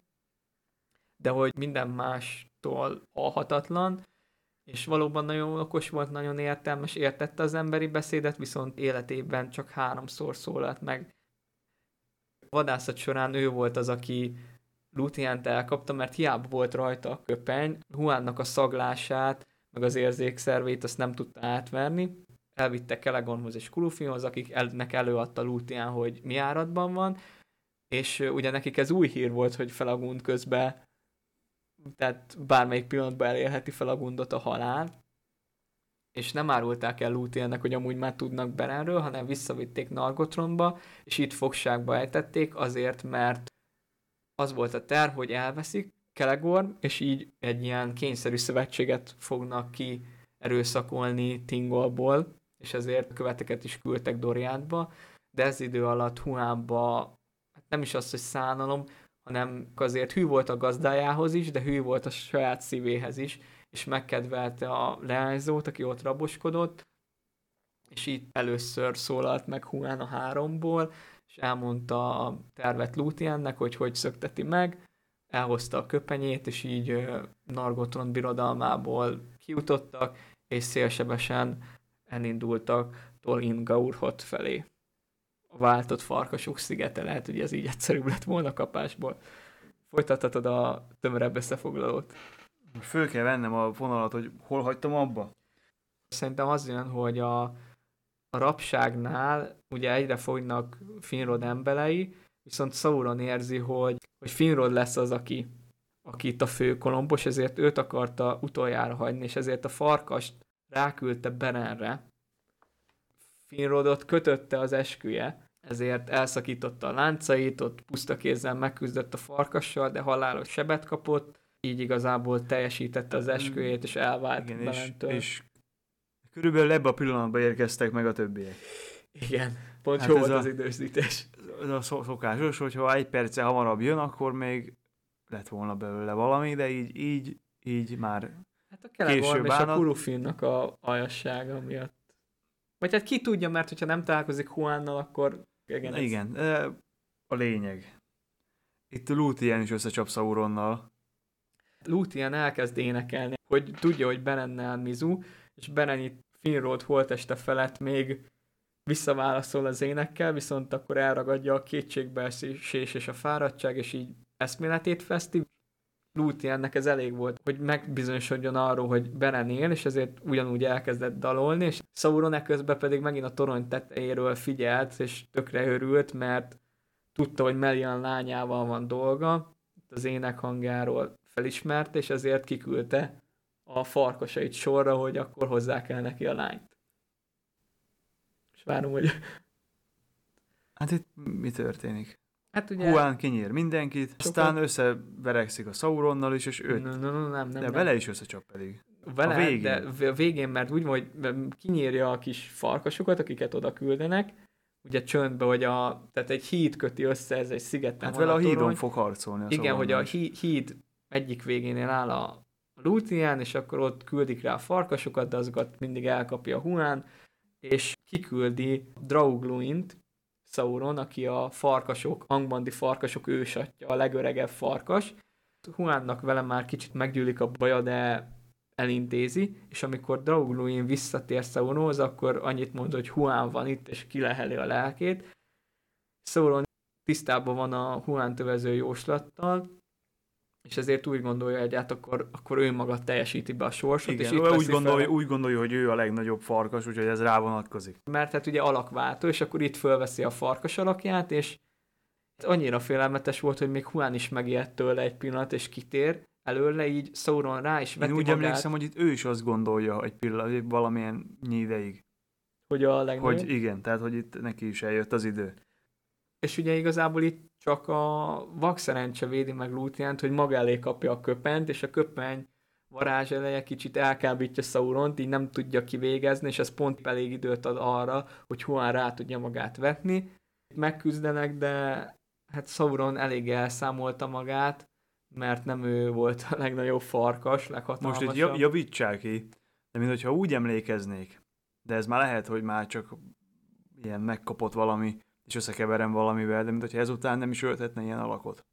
de hogy minden más Tól alhatatlan, és valóban nagyon okos volt, nagyon értelmes, értette az emberi beszédet, viszont életében csak háromszor szólalt meg. Vadászat során ő volt az, aki Lúthient elkapta, mert hiába volt rajta a köpeny, Huannak a szaglását, meg az érzékszervét azt nem tudta átverni. Elvitte Celegormhoz és Curufinhoz, akiknek előadta Lúthien, hogy mi áradban van, és ugye nekik ez új hír volt, hogy Felagund közben, tehát bármelyik pillanatban elérheti Felagundot a halál, és nem árulták el Lúthiennek, hogy amúgy már tudnak Berenről, hanem visszavitték Nargothrondba, és itt fogságba ejtették azért, mert az volt a terv, hogy elveszik Celegorm, és így egy ilyen kényszerű szövetséget fognak ki erőszakolni Thingolból, és ezért követeket is küldtek Doriathba, de ez idő alatt Huanba, hát nem is az, hogy szánalom, hanem azért hű volt a gazdájához is, de hű volt a saját szívéhez is, és megkedvelte a leányzót, aki ott raboskodott, és így először szólalt meg Huan a háromból, és elmondta a tervet Lúthiennek, hogy hogy szökteti meg, elhozta a köpenyét, és így Nargothrond birodalmából kijutottak, és szélsebesen elindultak Tol Ingaurhot felé. A váltott farkasok szigete, lehet, hogy ez így egyszerűbb lett volna kapásból. Folytathatod a tömörebb összefoglalót. Föl kell vennem a vonalat, hogy hol hagytam abba? Szerintem az jön, hogy a, a rabságnál ugye egyre fogynak Finrod emberei, viszont Sauron érzi, hogy, hogy Finrod lesz az, aki, aki itt a fő kolompos, ezért őt akarta utoljára hagyni, és ezért a farkast ráküldte Berenre. Finrodot kötötte az esküje, ezért elszakította a láncait, ott puszta kézzel megküzdött a farkassal, de halálos sebet kapott, így igazából teljesítette az esküjét, és elvált Berentől. És, és körülbelül ebbe a pillanatban érkeztek meg a többiek. Igen, pont hát jó volt a, az időzítés. Ez a szokásos, hogyha egy perccel hamarabb jön, akkor még lett volna belőle valami, de így, így, így már hát a Celegorm és a Curufinnak a aljassága miatt. Vagy hát ki tudja, mert hogyha nem találkozik Huannal, akkor... Igen, igen ez... a lényeg. Itt Lúthien is összecsap Sauronnal. Lúthien elkezd énekelni, hogy tudja, hogy Berennel mizu, és Beren itt Finrod holteste felett még visszaválaszol az énekkel, viszont akkor elragadja a kétségbeesés és a fáradtság, és így eszméletét feszti. Lúthiennek ez elég volt, hogy megbizonyosodjon arról, hogy Beren él, és ezért ugyanúgy elkezdett dalolni, és Sauron eközben pedig megint a torony tetejéről figyelt, és tökre örült, mert tudta, hogy Melian lányával van dolga, az ének hangjáról felismerte, és ezért kiküldte a farkasait sorra, hogy akkor hozzá kell neki a lányt. És várom, hogy... Hát itt mi történik? Hát ugye... Huan kinyír mindenkit, sokan... aztán összeverekszik a Sauronnal is, és őt. No, no, no, nem, nem, de vele nem. Is összecsap pedig. Vele, a végén. De a végén, mert úgy van, hogy kinyírja a kis farkasokat, akiket oda küldenek, ugye csöndbe, hogy a, tehát egy híd köti össze, ez egy szigeten. Hát vele a hídon torony. Fog harcolni. A igen, hogy a híd egyik végénél áll a Lúthien, és akkor ott küldik rá a farkasokat, de azokat mindig elkapja a Huan, és kiküldi Draugluint, Sauron, aki a farkasok, angbandi farkasok ősatja, a legöregebb farkas. Huannak vele már kicsit meggyűlik a baja, de elintézi, és amikor Draugluin visszatér Sauronhoz, akkor annyit mond, hogy Huan van itt, és kileheli a lelkét. Sauron tisztában van a Huan tövező jóslattal, és ezért úgy gondolja, hogy hát akkor, akkor ő maga teljesíti be a sorsot. Igen, és itt úgy, gondolja, fel... úgy gondolja, hogy ő a legnagyobb farkas, úgyhogy ez rá vonatkozik. Mert hát ugye alakváltó, és akkor itt fölveszi a farkas alakját, és annyira félelmetes volt, hogy még Huan is megijedt tőle egy pillanat, és kitér előle, így Sauron rá is veti magát. Én úgy emlékszem, hogy itt ő is azt gondolja egy pillanat, valamilyen ideig. Hogy a legnagyobb? Hogy igen, tehát hogy itt neki is eljött az idő. És ugye igazából itt csak a vakszerencse védi meg Lúthient, hogy maga elé kapja a köpenyt, és a köpeny varázs eleje kicsit elkábítja Sauront, így nem tudja kivégezni, és ez pont elég időt ad arra, hogy Huan rá tudja magát vetni. Megküzdenek, de hát Sauron elég elszámolta magát, mert nem ő volt a legnagyobb farkas, leghatalmasabb. Most itt javítsák ki, de mintha úgy emlékeznék, de ez már lehet, hogy már csak ilyen megkapott valami, és összekeverem valamivel, de mintha ezután nem is öltetne ilyen alakot.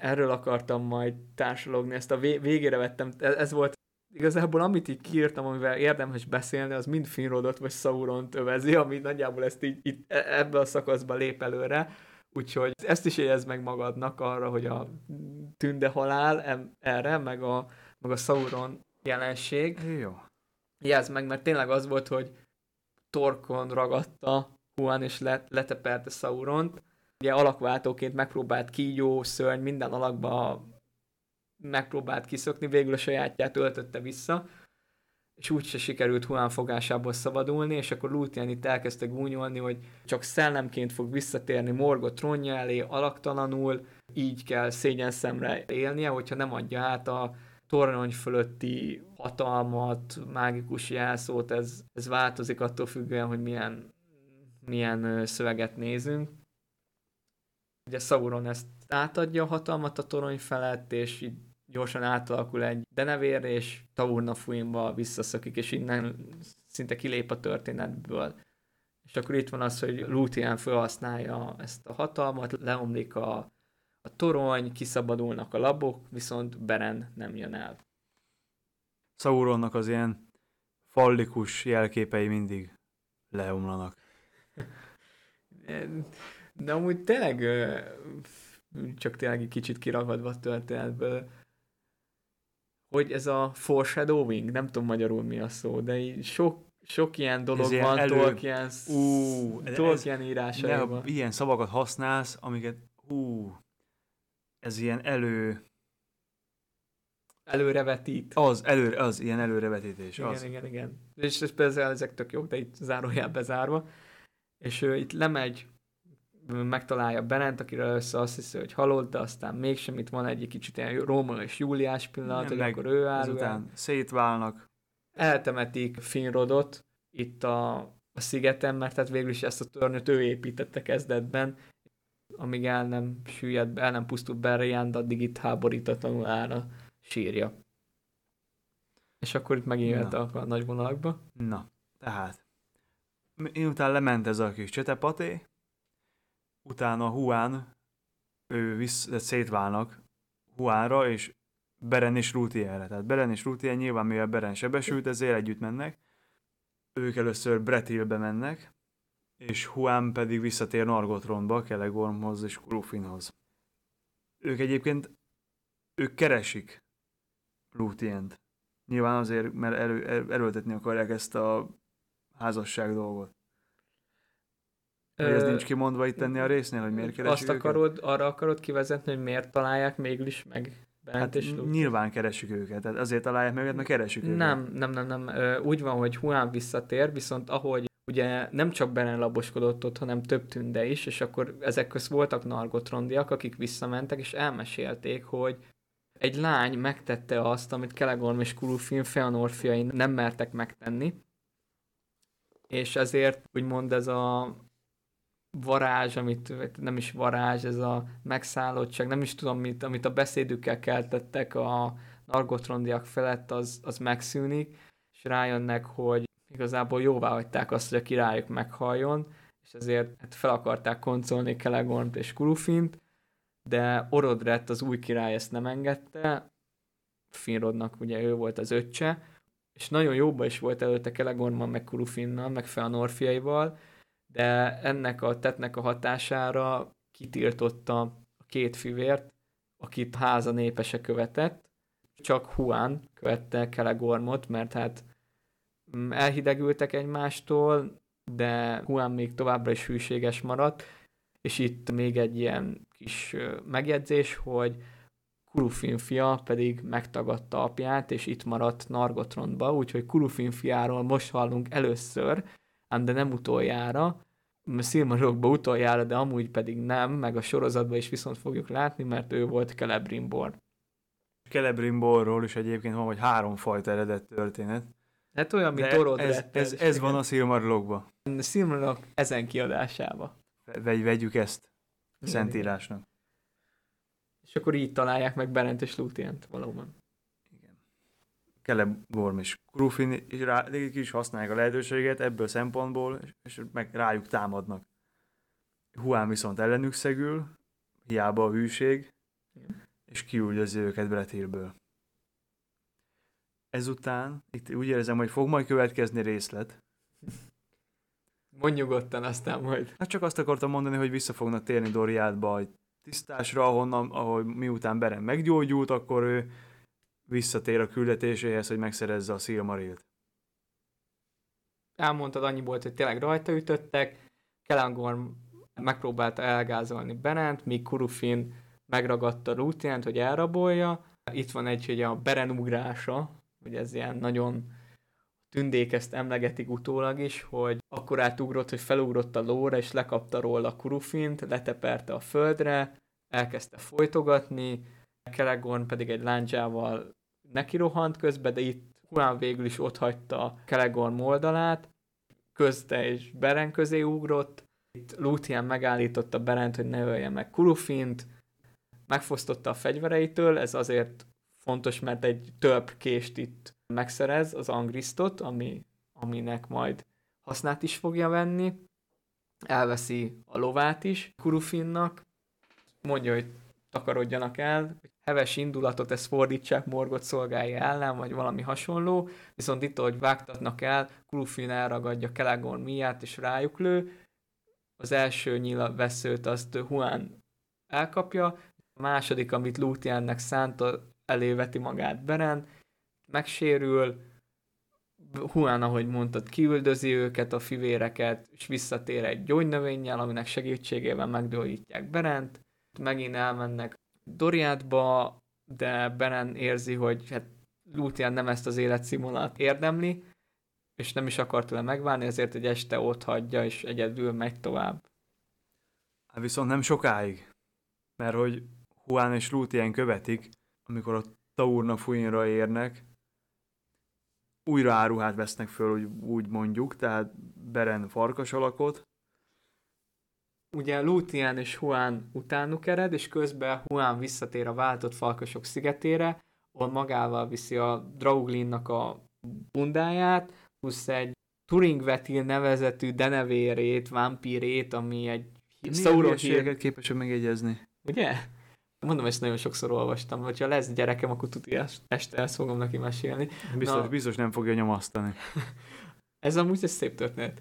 Erről akartam majd társalogni, ezt a végére vettem, ez volt igazából, amit így kiírtam, amivel érdemes beszélni, az mind Finrodot vagy Sauront övezi, ami nagyjából ezt így itt, ebbe a szakaszba lép előre, úgyhogy ezt is éljezd meg magadnak arra, hogy a tünde halál erre, meg a, meg a Sauron jelenség. Jó. Jezd meg, mert tényleg az volt, hogy torkon ragadta Huan és leteperte Sauront. Ugye alakváltóként megpróbált kígyó, szörny, minden alakba megpróbált kiszökni, végül a sajátját öltötte vissza, és úgyse sikerült Huan fogásából szabadulni, és akkor Lúthien itt elkezdte gúnyolni, hogy csak szellemként fog visszatérni Morgoth trónja elé, alaktalanul, így kell szégyen szemre élnie, hogyha nem adja át a torony fölötti hatalmat, mágikus jelszót, ez, ez változik attól függően, hogy milyen, milyen szöveget nézünk. Ugye Sauron ezt átadja a hatalmat a torony felett, és így gyorsan átalakul egy denevér, és Taur-nu-Fuinba visszaszökik, és innen szinte kilép a történetből. És akkor itt van az, hogy Lúthien felhasználja ezt a hatalmat, leomlik a, a torony, kiszabadulnak a labok, viszont Beren nem jön el. Sauronnak az ilyen fallikus jelképei mindig leomlanak. De amúgy tényleg, csak tényleg egy kicsit kiragadva a történetből, hogy ez a foreshadowing, nem tudom magyarul mi a szó, de így sok, sok ilyen dolog ez van, Tolkien ilyen írásaiban. Ilyen szavakat használsz, amiket, ú, ez ilyen elő... Előrevetít. Az, elő, az ilyen előrevetítés. Igen, az. igen, igen. És például ezek tök jók, de itt zárójel bezárva. És ő itt lemegy, megtalálja Berent, akire először azt hiszi, hogy halott, de aztán mégsem, itt van egy kicsit ilyen Róma és Júliás pillanat, hogy akkor ő áll. Ezután szétválnak. Eltemetik Finrodot itt a, a szigeten, mert tehát végül is ezt a törnyöt ő építette kezdetben, amíg el nem süllyed, el nem pusztul Beriand, addig itt háborítatlanul áll a sírja. És akkor itt megint a nagy vonalakba. Na, tehát. Miután lement ez a kis csetepaté, utána Huan, ő vissz, szétválnak Huanra, és Beren és Lúthienre. Tehát Beren és Lúthien nyilván, mivel Beren sebesült, ezért együtt mennek. Ők először Bretilbe mennek, és Huan pedig visszatér Nargothrondba, Celegormhoz és Curufinhoz. Ők egyébként, ők keresik Lúthient. Nyilván azért, mert elő, erőltetni akarják ezt a házasság dolgot. Hogy ez nincs kimondva itt ennél a résznél, hogy miért keresik azt akarod, őket? Arra akarod kivezetni, hogy miért találják mégis meg Berent hát és Lúthient? Nyilván keresik őket, tehát azért találják meg őket, mert keresik őket. Nem, nem, nem, nem. Úgy van, hogy Huan visszatér, viszont ahogy ugye nem csak Beren laboskodott ott, hanem több tünde is, és akkor ezek közt voltak nargotrondiak, akik visszamentek, és elmesélték, hogy egy lány megtette azt, amit Celegorm és Curufin Feanor fiai nem mertek megtenni, és ezért úgymond ez a varázs, amit nem is varázs, ez a megszállottság, nem is tudom, mit, amit a beszédükkel keltettek a nargotrondiak felett, az, az megszűnik, és rájönnek, hogy igazából jóvá hagyták azt, hogy a királyuk meghalljon, és ezért hát fel akarták koncolni Celegormt és Curufint, de Orodrett, az új király, ezt nem engedte, Finrodnak ugye ő volt az öccse, és nagyon jóba is volt előtte Celegormmal, meg Curufinnal, meg Feanor fiaival, de ennek a tettnek a hatására kitiltotta a két fivért, akit háza népese követett, csak Huan követte Celegormot, mert hát elhidegültek egymástól, de Huan még továbbra is hűséges maradt, és itt még egy ilyen kis megjegyzés, hogy Curufin fia pedig megtagadta apját, és itt maradt Nargothrondba, úgyhogy Curufin fiáról most hallunk először, ám de nem utoljára, Szilmarilokban utoljára, de amúgy pedig nem, meg a sorozatban is viszont fogjuk látni, mert ő volt Celebrimbor. Celebrimborról is egyébként van, vagy háromfajta eredet történet. Hát olyan, mint Orod. Ez, ez, ez van a Szilmarilokban. A Szilmarilok ezen kiadásába. Vegy, vegyük ezt szentírásnak. És akkor így találják meg Berent és Lúthient valóban. Celegorm és Curufin és rá, is használják a lehetőséget ebből a szempontból, és, és meg rájuk támadnak. Huan viszont ellenük szegül, hiába a hűség, és kiüldözi őket Brethirből. Ezután, itt úgy érzem, hogy fog majd következni részlet. Mondj nyugodtan, aztán majd. Hát csak azt akartam mondani, hogy vissza fognak térni Doriathba a tisztásra, ahonnan, ahogy miután Beren meggyógyult, akkor ő visszatér a küldetéséhez, hogy megszerezze a Szilmarilt. Elmondtad, annyi volt, hogy tényleg rajta ütöttek, Celegorm megpróbálta elgázolni Berent, míg Curufin megragadta Lúthient, hogy elrabolja. Itt van egy, hogy a Beren ugrása, hogy ez ilyen nagyon tündék, ezt emlegetik utólag is, hogy akkor átugrott, hogy felugrott a lóra, és lekapta róla Curufint, leteperte a földre, elkezdte folytogatni, Celegorm pedig egy lándzsával nekirohant közbe, de itt Huan végül is otthagyta Celegorm oldalát, közte és Beren közé ugrott, itt Lúthien megállította Berent, hogy ne ölje meg Curufint, megfosztotta a fegyvereitől, ez azért fontos, mert egy több kést itt megszerez, az Angristot, ami, aminek majd hasznát is fogja venni. Elveszi a lovát is Curufinnak, mondja, hogy takarodjanak el, hogy heves indulatot ezt fordítsák Morgoth szolgái ellen, vagy valami hasonló, viszont itt, ahogy vágtatnak el, Curufin elragadja Celegorm miát és rájuk lő, az első nyílveszőt azt Huan elkapja, a második, amit Lúthiennek szánta, eléveti magát Beren, megsérül, Huan, ahogy mondtad, kiüldözi őket, a fivéreket, és visszatér egy gyógynövényjel, aminek segítségével meggyógyítják Berent, megint elmennek Doriathba, de Beren érzi, hogy hát Lúthien nem ezt az életszínvonalat érdemli, és nem is akar tőle megválni, ezért egy este ott hagyja, és egyedül megy tovább. Hát viszont nem sokáig, mert hogy Huan és Lúthien követik, amikor a Taur-nu-Fuinra érnek, újra áruhát vesznek föl, úgy mondjuk, tehát Beren farkas alakot. Ugye Lúthien és Huan utánuk ered, és közben Huan visszatér a váltott farkasok szigetére, ahol magával viszi a Drauglinnak a bundáját, plusz egy Thuringwethil nevezetű denevérét, vámpírét, ami egy Sauron híreket képes megjegyezni. Ugye? Mondom, ezt nagyon sokszor olvastam, hogyha lesz gyerekem, akkor tudja, este ezt fogom neki mesélni. Biztos, Na, biztos nem fogja nyomasztani. Ez amúgy egy szép történet.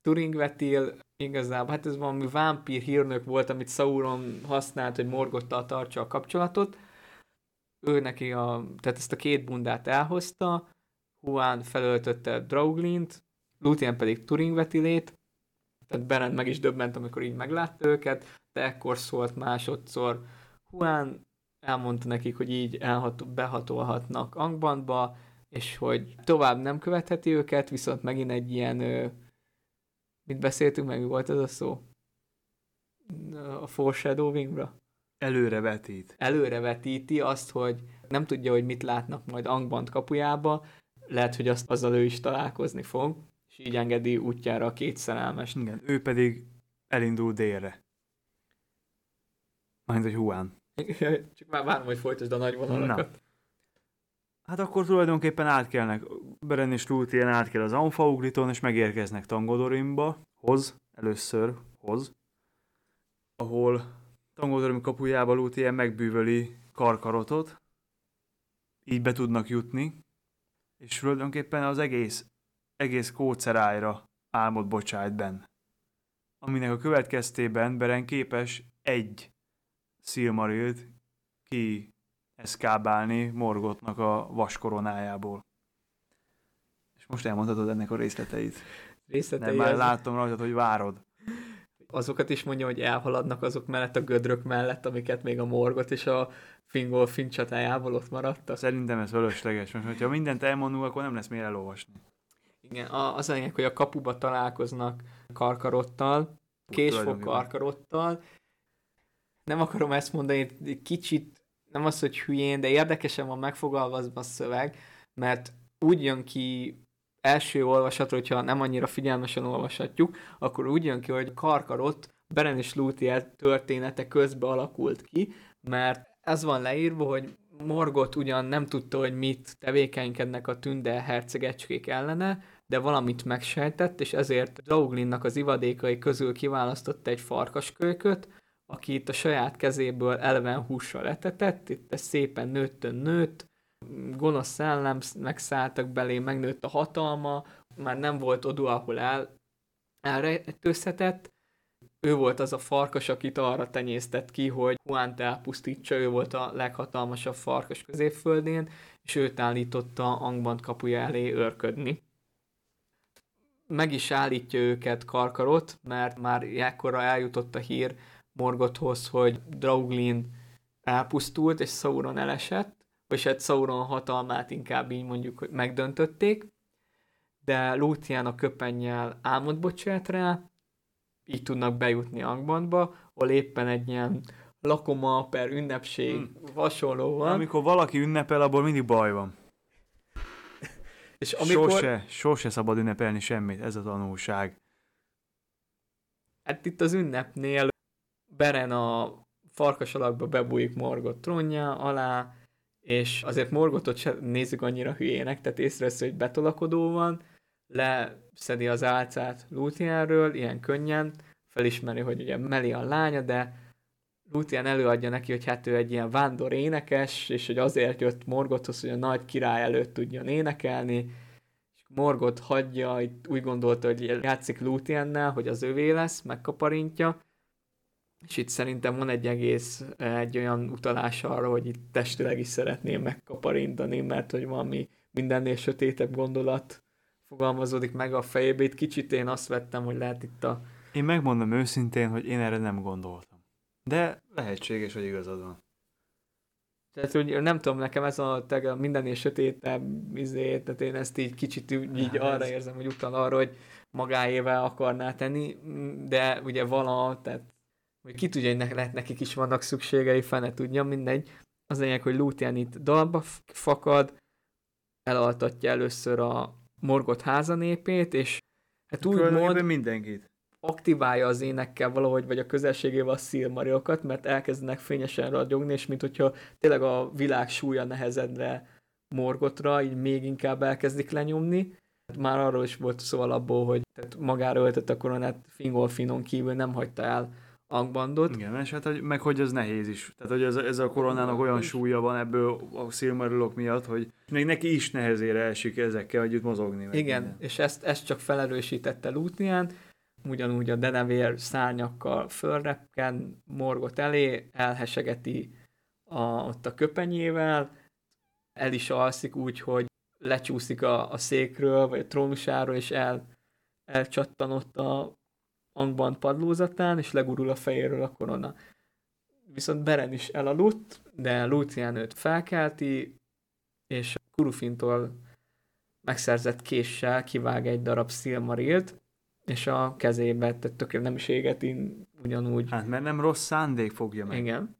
Thuringwethil igazából, hát ez valami vámpír hírnök volt, amit Sauron használt, hogy Morgottal tartsa a kapcsolatot. Ő neki a, tehát ezt a két bundát elhozta, Huan felöltötte Drauglint, Lúthien pedig Thuringwethilét, tehát Beren meg is döbbent, amikor így meglátta őket, de ekkor szólt másodszor Huan, elmondta nekik, hogy így elhat- behatolhatnak Angbandba, és hogy tovább nem követheti őket, viszont megint egy ilyen, ö, mit beszéltünk, meg mi volt ez a szó? A foreshadowingra? Előrevetít. Előrevetíti azt, hogy nem tudja, hogy mit látnak majd Angband kapujába, lehet, hogy azt, azzal ő is találkozni fog, és így engedi útjára a két szerelmest. Igen, ő pedig elindul délre. Majd, hogy Huan. Csak már várom, hogy folytasd a nagy vonalakat. Na. Hát akkor tulajdonképpen átkelnek, Beren és Lúthien átkel az Anfauglithon, és megérkeznek Tangodorimba, hoz, először hoz, ahol Tangodorim kapujába Lúthien megbűvöli Carcharothot, így be tudnak jutni, és tulajdonképpen az egész, egész kócerájra álmot bocsájt benn, aminek a következtében Beren képes egy Szilmarilt ki eszkábálni Morgothnak a vaskoronájából. És most elmondhatod ennek a részleteit. Részletei Nem, már az... látom rajtad, hogy várod. Azokat is mondja, hogy elhaladnak azok mellett, a gödrök mellett, amiket még a Morgoth és a Fingolfin csatájából ott maradtak. Szerintem ez fölösleges. Most, hogyha mindent elmondunk, akkor nem lesz miért elolvasni. Igen, az a lényeg, hogy a kapuba találkoznak Carcharottal, késfog Carcharottal. Nem akarom ezt mondani, kicsit nem az, hogy hülyén, de érdekesen van megfogalmazva a szöveg, mert úgy jön ki első olvasatra, hogyha nem annyira figyelmesen olvashatjuk, akkor úgy jön ki, hogy Carcharoth Beren és Lúthien története közben alakult ki, mert ez van leírva, hogy Morgoth ugyan nem tudta, hogy mit tevékenykednek a tünde hercegecskék ellene, de valamit megsejtett, és ezért Drauglinnak az ivadékai közül kiválasztotta egy farkaskölyköt, aki itt a saját kezéből eleven hússal etetett, itt ez szépen nőttön nőtt, gonosz szellemek szálltak belé, megnőtt a hatalma, már nem volt oda, ahol el, elrejtőzhetett. Ő volt az a farkas, akit arra tenyésztett ki, hogy Huant elpusztítsa, ő volt a leghatalmasabb farkas Középföldén, és őt állította Angband kapuja elé őrködni. Meg is állítja őket Carcharoth, mert már ekkora eljutott a hír Morgothhoz, hogy Draugluin elpusztult, és Sauron elesett, vagy hát Sauron hatalmát inkább így mondjuk, hogy megdöntötték, de Lúthien a köpennyel álmot bocsát rá, így tudnak bejutni Angbandba, ahol éppen egy ilyen lakoma per ünnepség hmm. hasonló van. Amikor valaki ünnepel, abból mindig baj van. És amikor... Sose, sose szabad ünnepelni semmit, ez a tanulság. Hát itt az ünnepnél Beren a farkas alakba bebújik Morgoth trónja alá, és azért Morgothot se nézzük annyira hülyének, tehát észreveszi, hogy betolakodó van, leszedi az álcát Lúthienről, ilyen könnyen, felismeri, hogy ugye Melian lánya, de Lúthien előadja neki, hogy hát ő egy ilyen vándor énekes, és hogy azért jött Morgothhoz, hogy a nagy király előtt tudjon énekelni, és Morgoth hagyja, itt úgy gondolta, hogy játszik Lúthiennel, hogy az övé lesz, megkaparintja, és itt szerintem van egy egész, egy olyan utalás arra, hogy itt testileg is szeretném megkaparintani, mert hogy valami mindennél sötétebb gondolat fogalmazódik meg a fejébe. Itt kicsit én azt vettem, hogy lehet itt a... Én megmondom őszintén, hogy én erre nem gondoltam. De lehetséges, hogy igazad van. Tehát, hogy nem tudom, nekem ez a teg, mindennél sötétebb izé, tehát én ezt így kicsit így ja, arra ez... érzem, hogy utal arra, hogy magáével akarná tenni, de ugye vala, tehát hogy ki tudja, hogy ne, nekik is vannak szükségei, fel ne tudja, mindegy. Az lényeg, hogy Lúthien itt dalba fakad, elaltatja először a Morgoth házanépét, és hát úgymond mindenkit aktiválja az énekkel valahogy, vagy a közelségével a szilmarilokat, mert elkezdenek fényesen ragyogni, és mint hogyha tényleg a világ súlya nehezedre Morgothra, így még inkább elkezdik lenyomni. Már arról is volt szó alapból, hogy tehát magára öltött a koronát, Fingolfinon kívül nem hagyta el Angbandot. Igen, és hát meg hogy ez nehéz is. Tehát, hogy ez, ez a koronának olyan is. Súlya van ebből a szilmarilok miatt, hogy még neki is nehezére esik ezekkel együtt mozogni. Meg igen, minden. És ezt, ezt csak felerősítette Lúthien, ugyanúgy a denevér szárnyakkal fölrepken Morgoth elé, elhesegeti a, ott a köpenyével, el is alszik úgy, hogy lecsúszik a, a székről, vagy a trónusáról, és el, elcsattan ott a Angband padlózatán, és legurul a fejéről a korona. Viszont Beren is elaludt, de Lúthien őt felkelti, és Curufintól megszerzett késsel kivág egy darab szilmarilt, és a kezébe tökéletesen nem is égeti, ugyanúgy. Hát, mert nem rossz szándék fogja meg. Igen.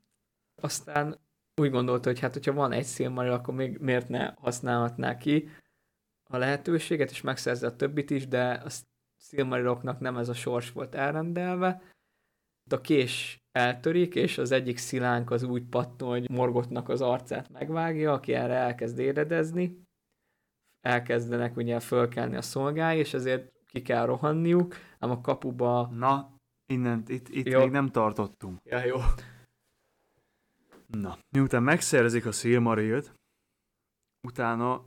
Aztán úgy gondolta, hogy hát, hogyha van egy szilmaril, akkor még miért ne használhatná ki a lehetőséget, és megszerzi a többit is, de azt szilmariloknak nem ez a sors volt elrendelve. A kés eltörik, és az egyik szilánk az úgy pattol, hogy Morgothnak az arcát megvágja, aki erre elkezd éredezni. Elkezdenek ugye fölkelni a szolgái, és ezért ki kell rohanniuk, ám a kapuba... Na, innen, itt, itt még nem tartottunk. Ja, jó. Na, miután megszerzik a Szilmarilt, utána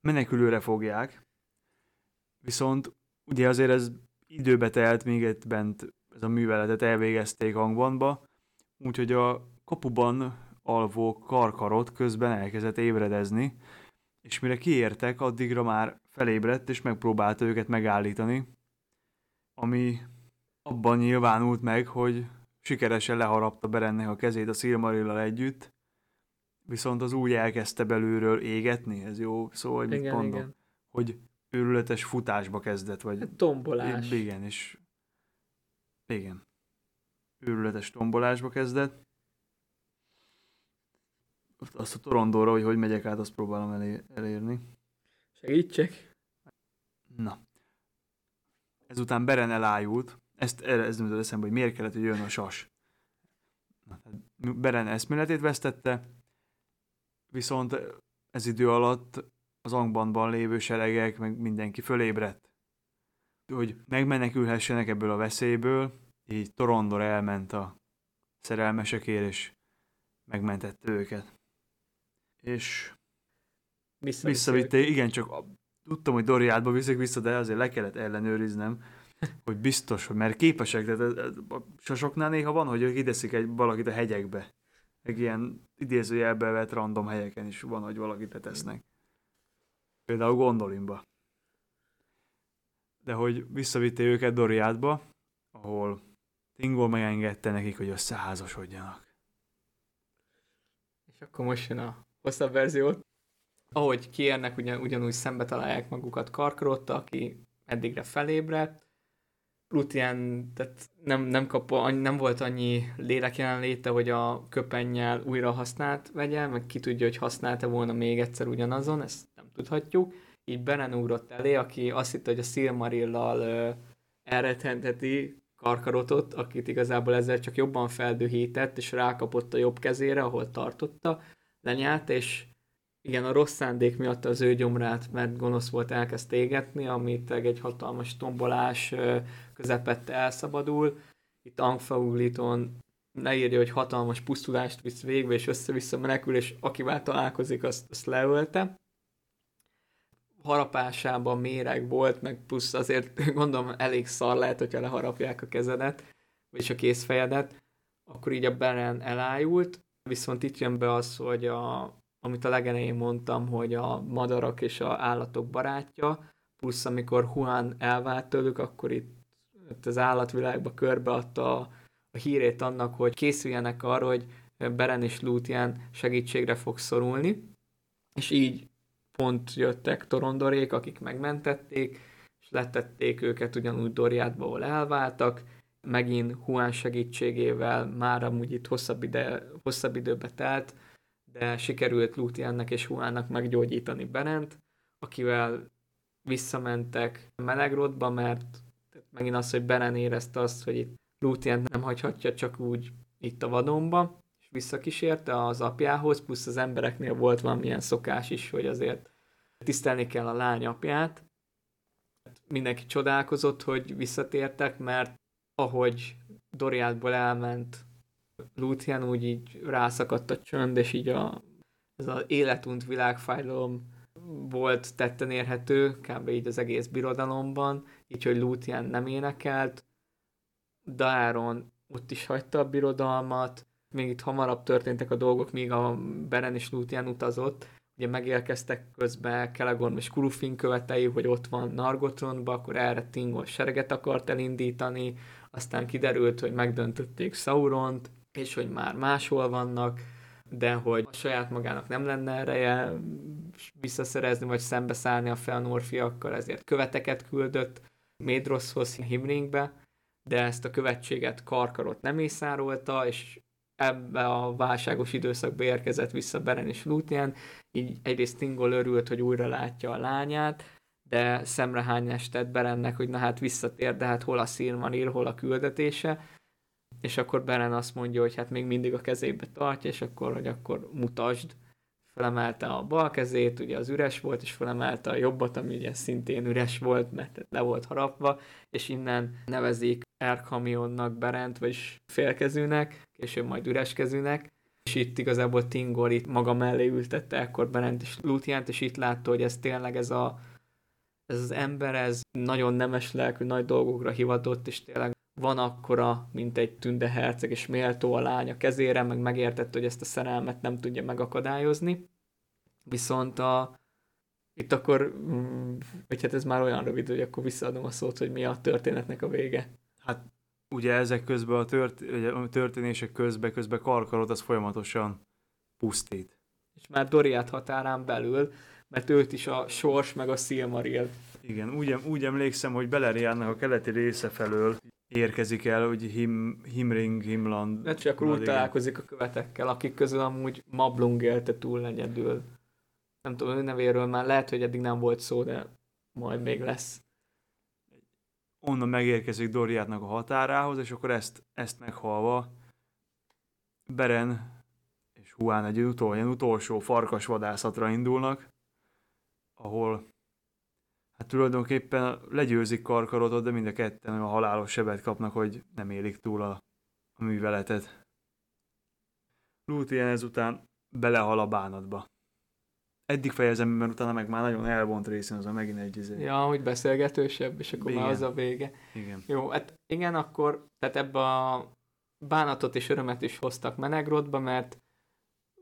menekülőre fogják, viszont ugye azért ez időbe telt, még itt bent ez a műveletet elvégezték Angbandba, úgyhogy a kapuban alvó Carcharoth közben elkezdett ébredezni, és mire kiértek, addigra már felébredt, és megpróbálta őket megállítani, ami abban nyilvánult meg, hogy sikeresen leharapta Berennek a kezét a Szilmarillal együtt, viszont az úgy elkezdte belülről égetni, ez jó szó, hogy igen, mit mondom, igen. Hogy őrületes futásba kezdett, vagy... Tombolás. Igen, és... Igen. Őrületes tombolásba kezdett. Azt a Thorondorra, hogy hogy megyek át, azt próbálom elé- elérni. Segítsek! Na. Ezután Beren elájult. Ezt ez nem jutott eszembe, hogy miért kellett, hogy jön a sas. Na, Beren eszméletét vesztette, viszont ez idő alatt az Angbandban lévő seregek, meg mindenki fölébredt. Hogy megmenekülhessenek ebből a veszélyből, így Thorondor elment a szerelmesekért, és megmentette őket. És visszavitték, igen, csak tudtam, hogy Doriathba viszik vissza, de azért le kellett ellenőriznem, hogy biztos, hogy mert képesek, tehát a sasoknál néha van, hogy ők ideszik egy, valakit a hegyekbe. Egy ilyen idézőjelbe vett random helyeken is van, hogy valakit letesznek. Például Gondolinba. De hogy visszavitték őket Doriathba, ahol Thingol megengedte nekik, hogy összeházasodjanak. És akkor most jön a hosszabb verziót. Ahogy kiérnek, ugyan, ugyanúgy szembe találják magukat Carcharottal, aki eddigre felébredt. Lúthien, tehát nem, nem, kap, nem volt annyi lélek jelenléte, hogy a köpennyel újra használt vegye, meg ki tudja, hogy használta volna még egyszer ugyanazon, ezt nem tudhatjuk. Így Beren ugrott elé, aki azt hitte, hogy a Szilmarillal elrettentheti Carcharothot, akit igazából ezzel csak jobban feldühített, és rákapott a jobb kezére, ahol tartotta, lenyált, és igen, a rossz szándék miatt az ő gyomrát, mert gonosz volt, elkezd égetni, amit egy hatalmas tombolás közepette elszabadul. Itt Anfauglithon leírja, hogy hatalmas pusztulást visz végbe, és össze-vissza menekül, és akivel találkozik, azt, azt leölte. Harapásában méreg volt, meg plusz azért gondolom elég szar lehet, hogyha leharapják a kezedet, vagyis a kézfejedet, akkor így a Beren elájult, viszont itt jön be az, hogy a amit a legelején mondtam, hogy a madarak és a állatok barátja, plusz amikor Huan elvált tőlük, akkor itt, itt az állatvilágba körbeadta a, a hírét annak, hogy készüljenek arra, hogy Beren és Lúthien segítségre fog szorulni, és így pont jöttek Thorondorék, akik megmentették, és letették őket ugyanúgy Doriathba, ahol elváltak, megint Huan segítségével, már amúgy itt hosszabb, ide, hosszabb időbe telt, de sikerült Lúthiennek és Huannak meggyógyítani Berent, akivel visszamentek Menegrothba, mert megint az, hogy Beren érezte azt, hogy itt Lúthien nem hagyhatja csak úgy itt a vadonba, és visszakísérte az apjához, plusz az embereknél volt valamilyen szokás is, hogy azért tisztelni kell a lány apját. Mindenki csodálkozott, hogy visszatértek, mert ahogy Doriathból elment Lúthien, úgy így rászakadt a csönd, és így a, ez az életunt világfájdalom volt tetten érhető, kb. Így az egész birodalomban, így, hogy Lúthien nem énekelt. Daeron ott is hagyta a birodalmat, még itt hamarabb történtek a dolgok, míg a Beren és Lúthien utazott. Ugye megérkeztek közben Celegorm és Curufin követei, hogy ott van Nargothrondban, akkor erre Thingol sereget akart elindítani, aztán kiderült, hogy megdöntötték Sauront, és hogy már máshol vannak, de hogy a saját magának nem lenne ereje visszaszerezni, vagy szembeszállni a Fëanorfiakkal, ezért követeket küldött Médroszhoz, Himringbe, de ezt a követséget Carcharoth nem észárolta, és ebbe a válságos időszakba érkezett vissza Beren és Lúthien, így egyrészt Thingol örült, hogy újra látja a lányát, de szemrehányást tett Berennek, hogy na hát visszatér, de hát hol a Szilmaril, hol a küldetése, és akkor Beren azt mondja, hogy hát még mindig a kezébe tartja, és akkor, hogy akkor mutasd. Felemelte a bal kezét, ugye az üres volt, és felemelte a jobbat, ami ugye szintén üres volt, mert le volt harapva, és innen nevezik Erkhamionnak Berent, vagyis félkezűnek, később majd üreskezűnek, és itt igazából Thingol itt maga mellé ültette akkor Berent és Lúthient, és itt látta, hogy ez tényleg ez a ez az ember, ez nagyon nemes lelkű, nagy dolgokra hivatott, és tényleg van akkora, mint egy tündeherceg, és méltó a lánya kezére, meg megértett, hogy ezt a szerelmet nem tudja megakadályozni. Viszont a... itt akkor, hogy hát ez már olyan rövid, hogy akkor visszaadom a szót, hogy mi a történetnek a vége. Hát ugye ezek közben a, tört... a történések közben, közben Carcharoth az folyamatosan pusztít. És már Doriath határán belül, mert őt is a sors meg a Szilmaril. Igen, úgy, úgy emlékszem, hogy Beleriandnak a keleti része felől érkezik el, hogy him, Himring, Himland... De csak úgy találkozik a követekkel, akik közül amúgy Mablung élte túl negyedül. Nem tudom, ő nevéről már lehet, hogy eddig nem volt szó, de majd még lesz. Onnan megérkezik Doriathnak a határához, és akkor ezt, ezt meghalva Beren és Huan egy utol, ilyen utolsó farkasvadászatra indulnak, ahol hát tulajdonképpen legyőzik Carcharothot, de mind a ketten a halálos sebet kapnak, hogy nem élik túl a, a műveletet. Lúthien ezután belehal a bánatba. Eddig fejezem, mert utána meg már nagyon elvont részén az a megint egy izé. Ja, hogy beszélgetősebb, és akkor igen. Már az a vége. Igen. Jó, hát igen, akkor tehát ebbe a bánatot és örömet is hoztak Menegrodba, mert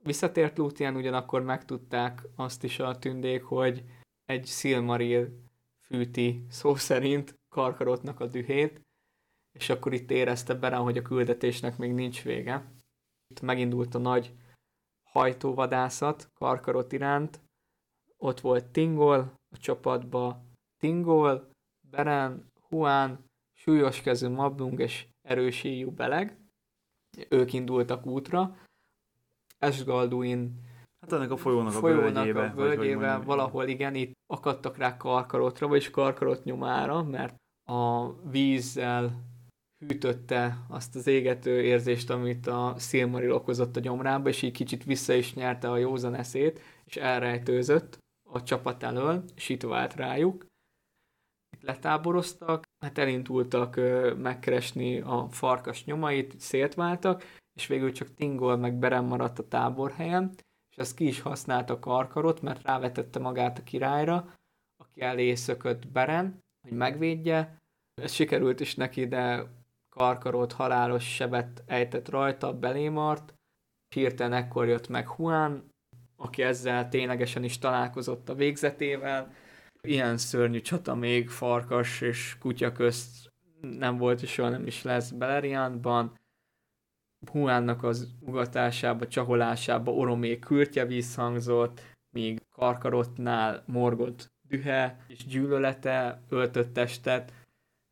visszatért Lúthien, ugyanakkor megtudták azt is a tündék, hogy egy Szilmaril fűti szó szerint Carcharothnak a dühét, és akkor itt érezte Beren, hogy a küldetésnek még nincs vége. Itt megindult a nagy hajtóvadászat Carcharoth iránt. Ott volt Thingol, a csapatba Thingol, Beren, Huan, súlyos kezű Mablung és erős íjú Beleg. Ők indultak útra. Esgalduin hát ennek a folyónak, folyónak a völgyébe, a völgyébe vagy, valahol igen, itt akadtak rá Carcharothra, vagyis Carcharoth nyomára, mert a vízzel hűtötte azt az égető érzést, amit a Szilmaril okozott a gyomrába, és így kicsit vissza is nyerte a józan eszét, és elrejtőzött a csapat elől, és itt vált rájuk. Itt letáboroztak, hát elindultak ö, megkeresni a farkas nyomait, szétváltak, és végül csak Thingol meg Beren maradt a táborhelyen, és ezt ki is használta Carcharoth, mert rávetette magát a királyra, aki elé szökött Beren, hogy megvédje. Ez sikerült is neki, de Carcharoth halálos sebet ejtett rajta, belémart, és hirtelen ekkor jött meg Huan, aki ezzel ténylegesen is találkozott a végzetével. Ilyen szörnyű csata még farkas és kutya közt nem volt, és soha nem is lesz Beleriandban. Huánnak az ugatásába, csaholásába oromé kürtje visszhangzott, míg Carcharothnál Morgoth dühe és gyűlölete öltött testet,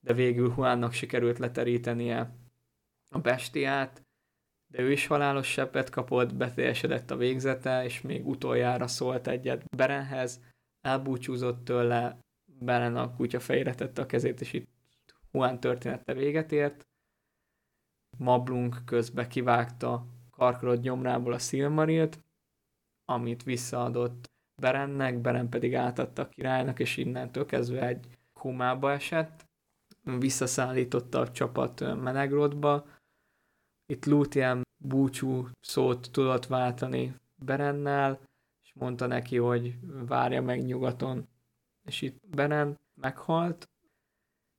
de végül Huánnak sikerült leterítenie a bestiát, de ő is halálos sebet kapott, beteljesedett a végzete, és még utoljára szólt egyet Berenhez, elbúcsúzott tőle, Beren a kutya fejére tette a kezét, és itt Huan története véget ért. Mablung közbe kivágta Carcharoth gyomrából a Szilmarilt, amit visszaadott Berennek, Beren pedig átadta a királynak, és innentől kezdve egy kómába esett. Visszaszállította a csapat Menegrodba. Itt Lúthien búcsú szót tudott váltani Berennel, és mondta neki, hogy várja meg nyugaton. És itt Beren meghalt.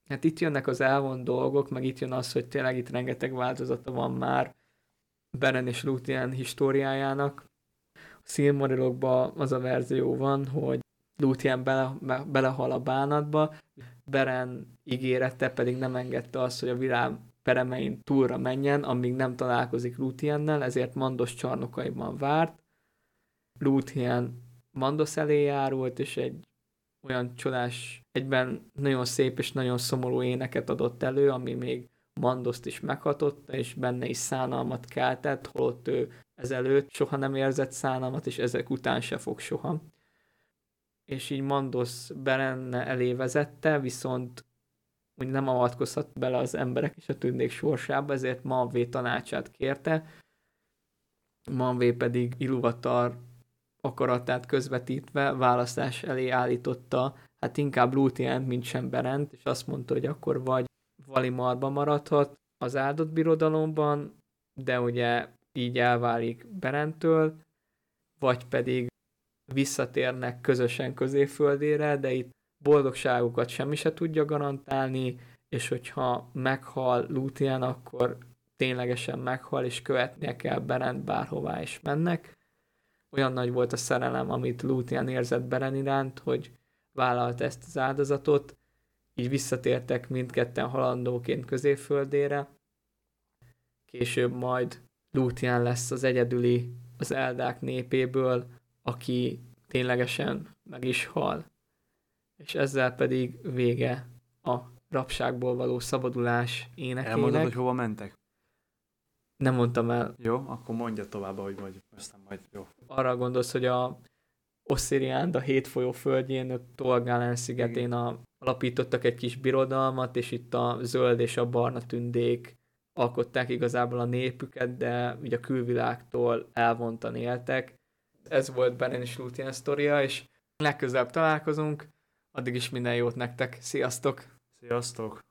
Hát itt jönnek az elvont dolgok, meg itt jön az, hogy tényleg itt rengeteg változata van már Beren és Lúthien históriájának. A Szilmarilokban az a verzió van, hogy Lúthien bele, be, belehal a bánatba, Beren ígérete pedig nem engedte azt, hogy a világ peremein túlra menjen, amíg nem találkozik Lúthiennel, ezért Mandos csarnokaiban várt. Lúthien Mandos elé járult, és egy olyan csodás, egyben nagyon szép és nagyon szomorú éneket adott elő, ami még Mandoszt is meghatotta, és benne is szánalmat keltett, holott ő ezelőtt soha nem érzett szánalmat, és ezek után se fog soha. És így Mandos Beren elé vezette, viszont úgy nem avatkozhat bele az emberek és a tündék sorsába, ezért Manvé tanácsát kérte. Manvé pedig Iluvatar akaratát közvetítve választás elé állította, hát inkább Lúthient, mint sem Berent, és azt mondta, hogy akkor vagy Valimarba maradhat az áldott birodalomban, de ugye így elválik Berentől, vagy pedig visszatérnek közösen Középföldére, de itt boldogságukat semmi se tudja garantálni, és hogyha meghal Lúthien, akkor ténylegesen meghal, és követnie kell Berent bárhová is mennek. Olyan nagy volt a szerelem, amit Lúthien érzett Beren iránt, hogy vállalt ezt az áldozatot, így visszatértek mindketten halandóként Középföldére. Később majd Lúthien lesz az egyedüli az eldák népéből, aki ténylegesen meg is hal. És ezzel pedig vége a rabságból való szabadulás énekének. Elmondod, hogy hova mentek? Nem mondtam el. Jó, akkor mondja tovább, hogy majd, aztán majd jó. Arra gondolsz, hogy a Osziriánd a hét folyó földjén, a Tolgálán szigetén a, alapítottak egy kis birodalmat, és itt a zöld és a barna tündék alkották igazából a népüket, de ugye a külvilágtól elvontan éltek. Ez volt Beren és Lúthien sztoria, és legközelebb találkozunk. Addig is minden jót nektek. Sziasztok! Sziasztok!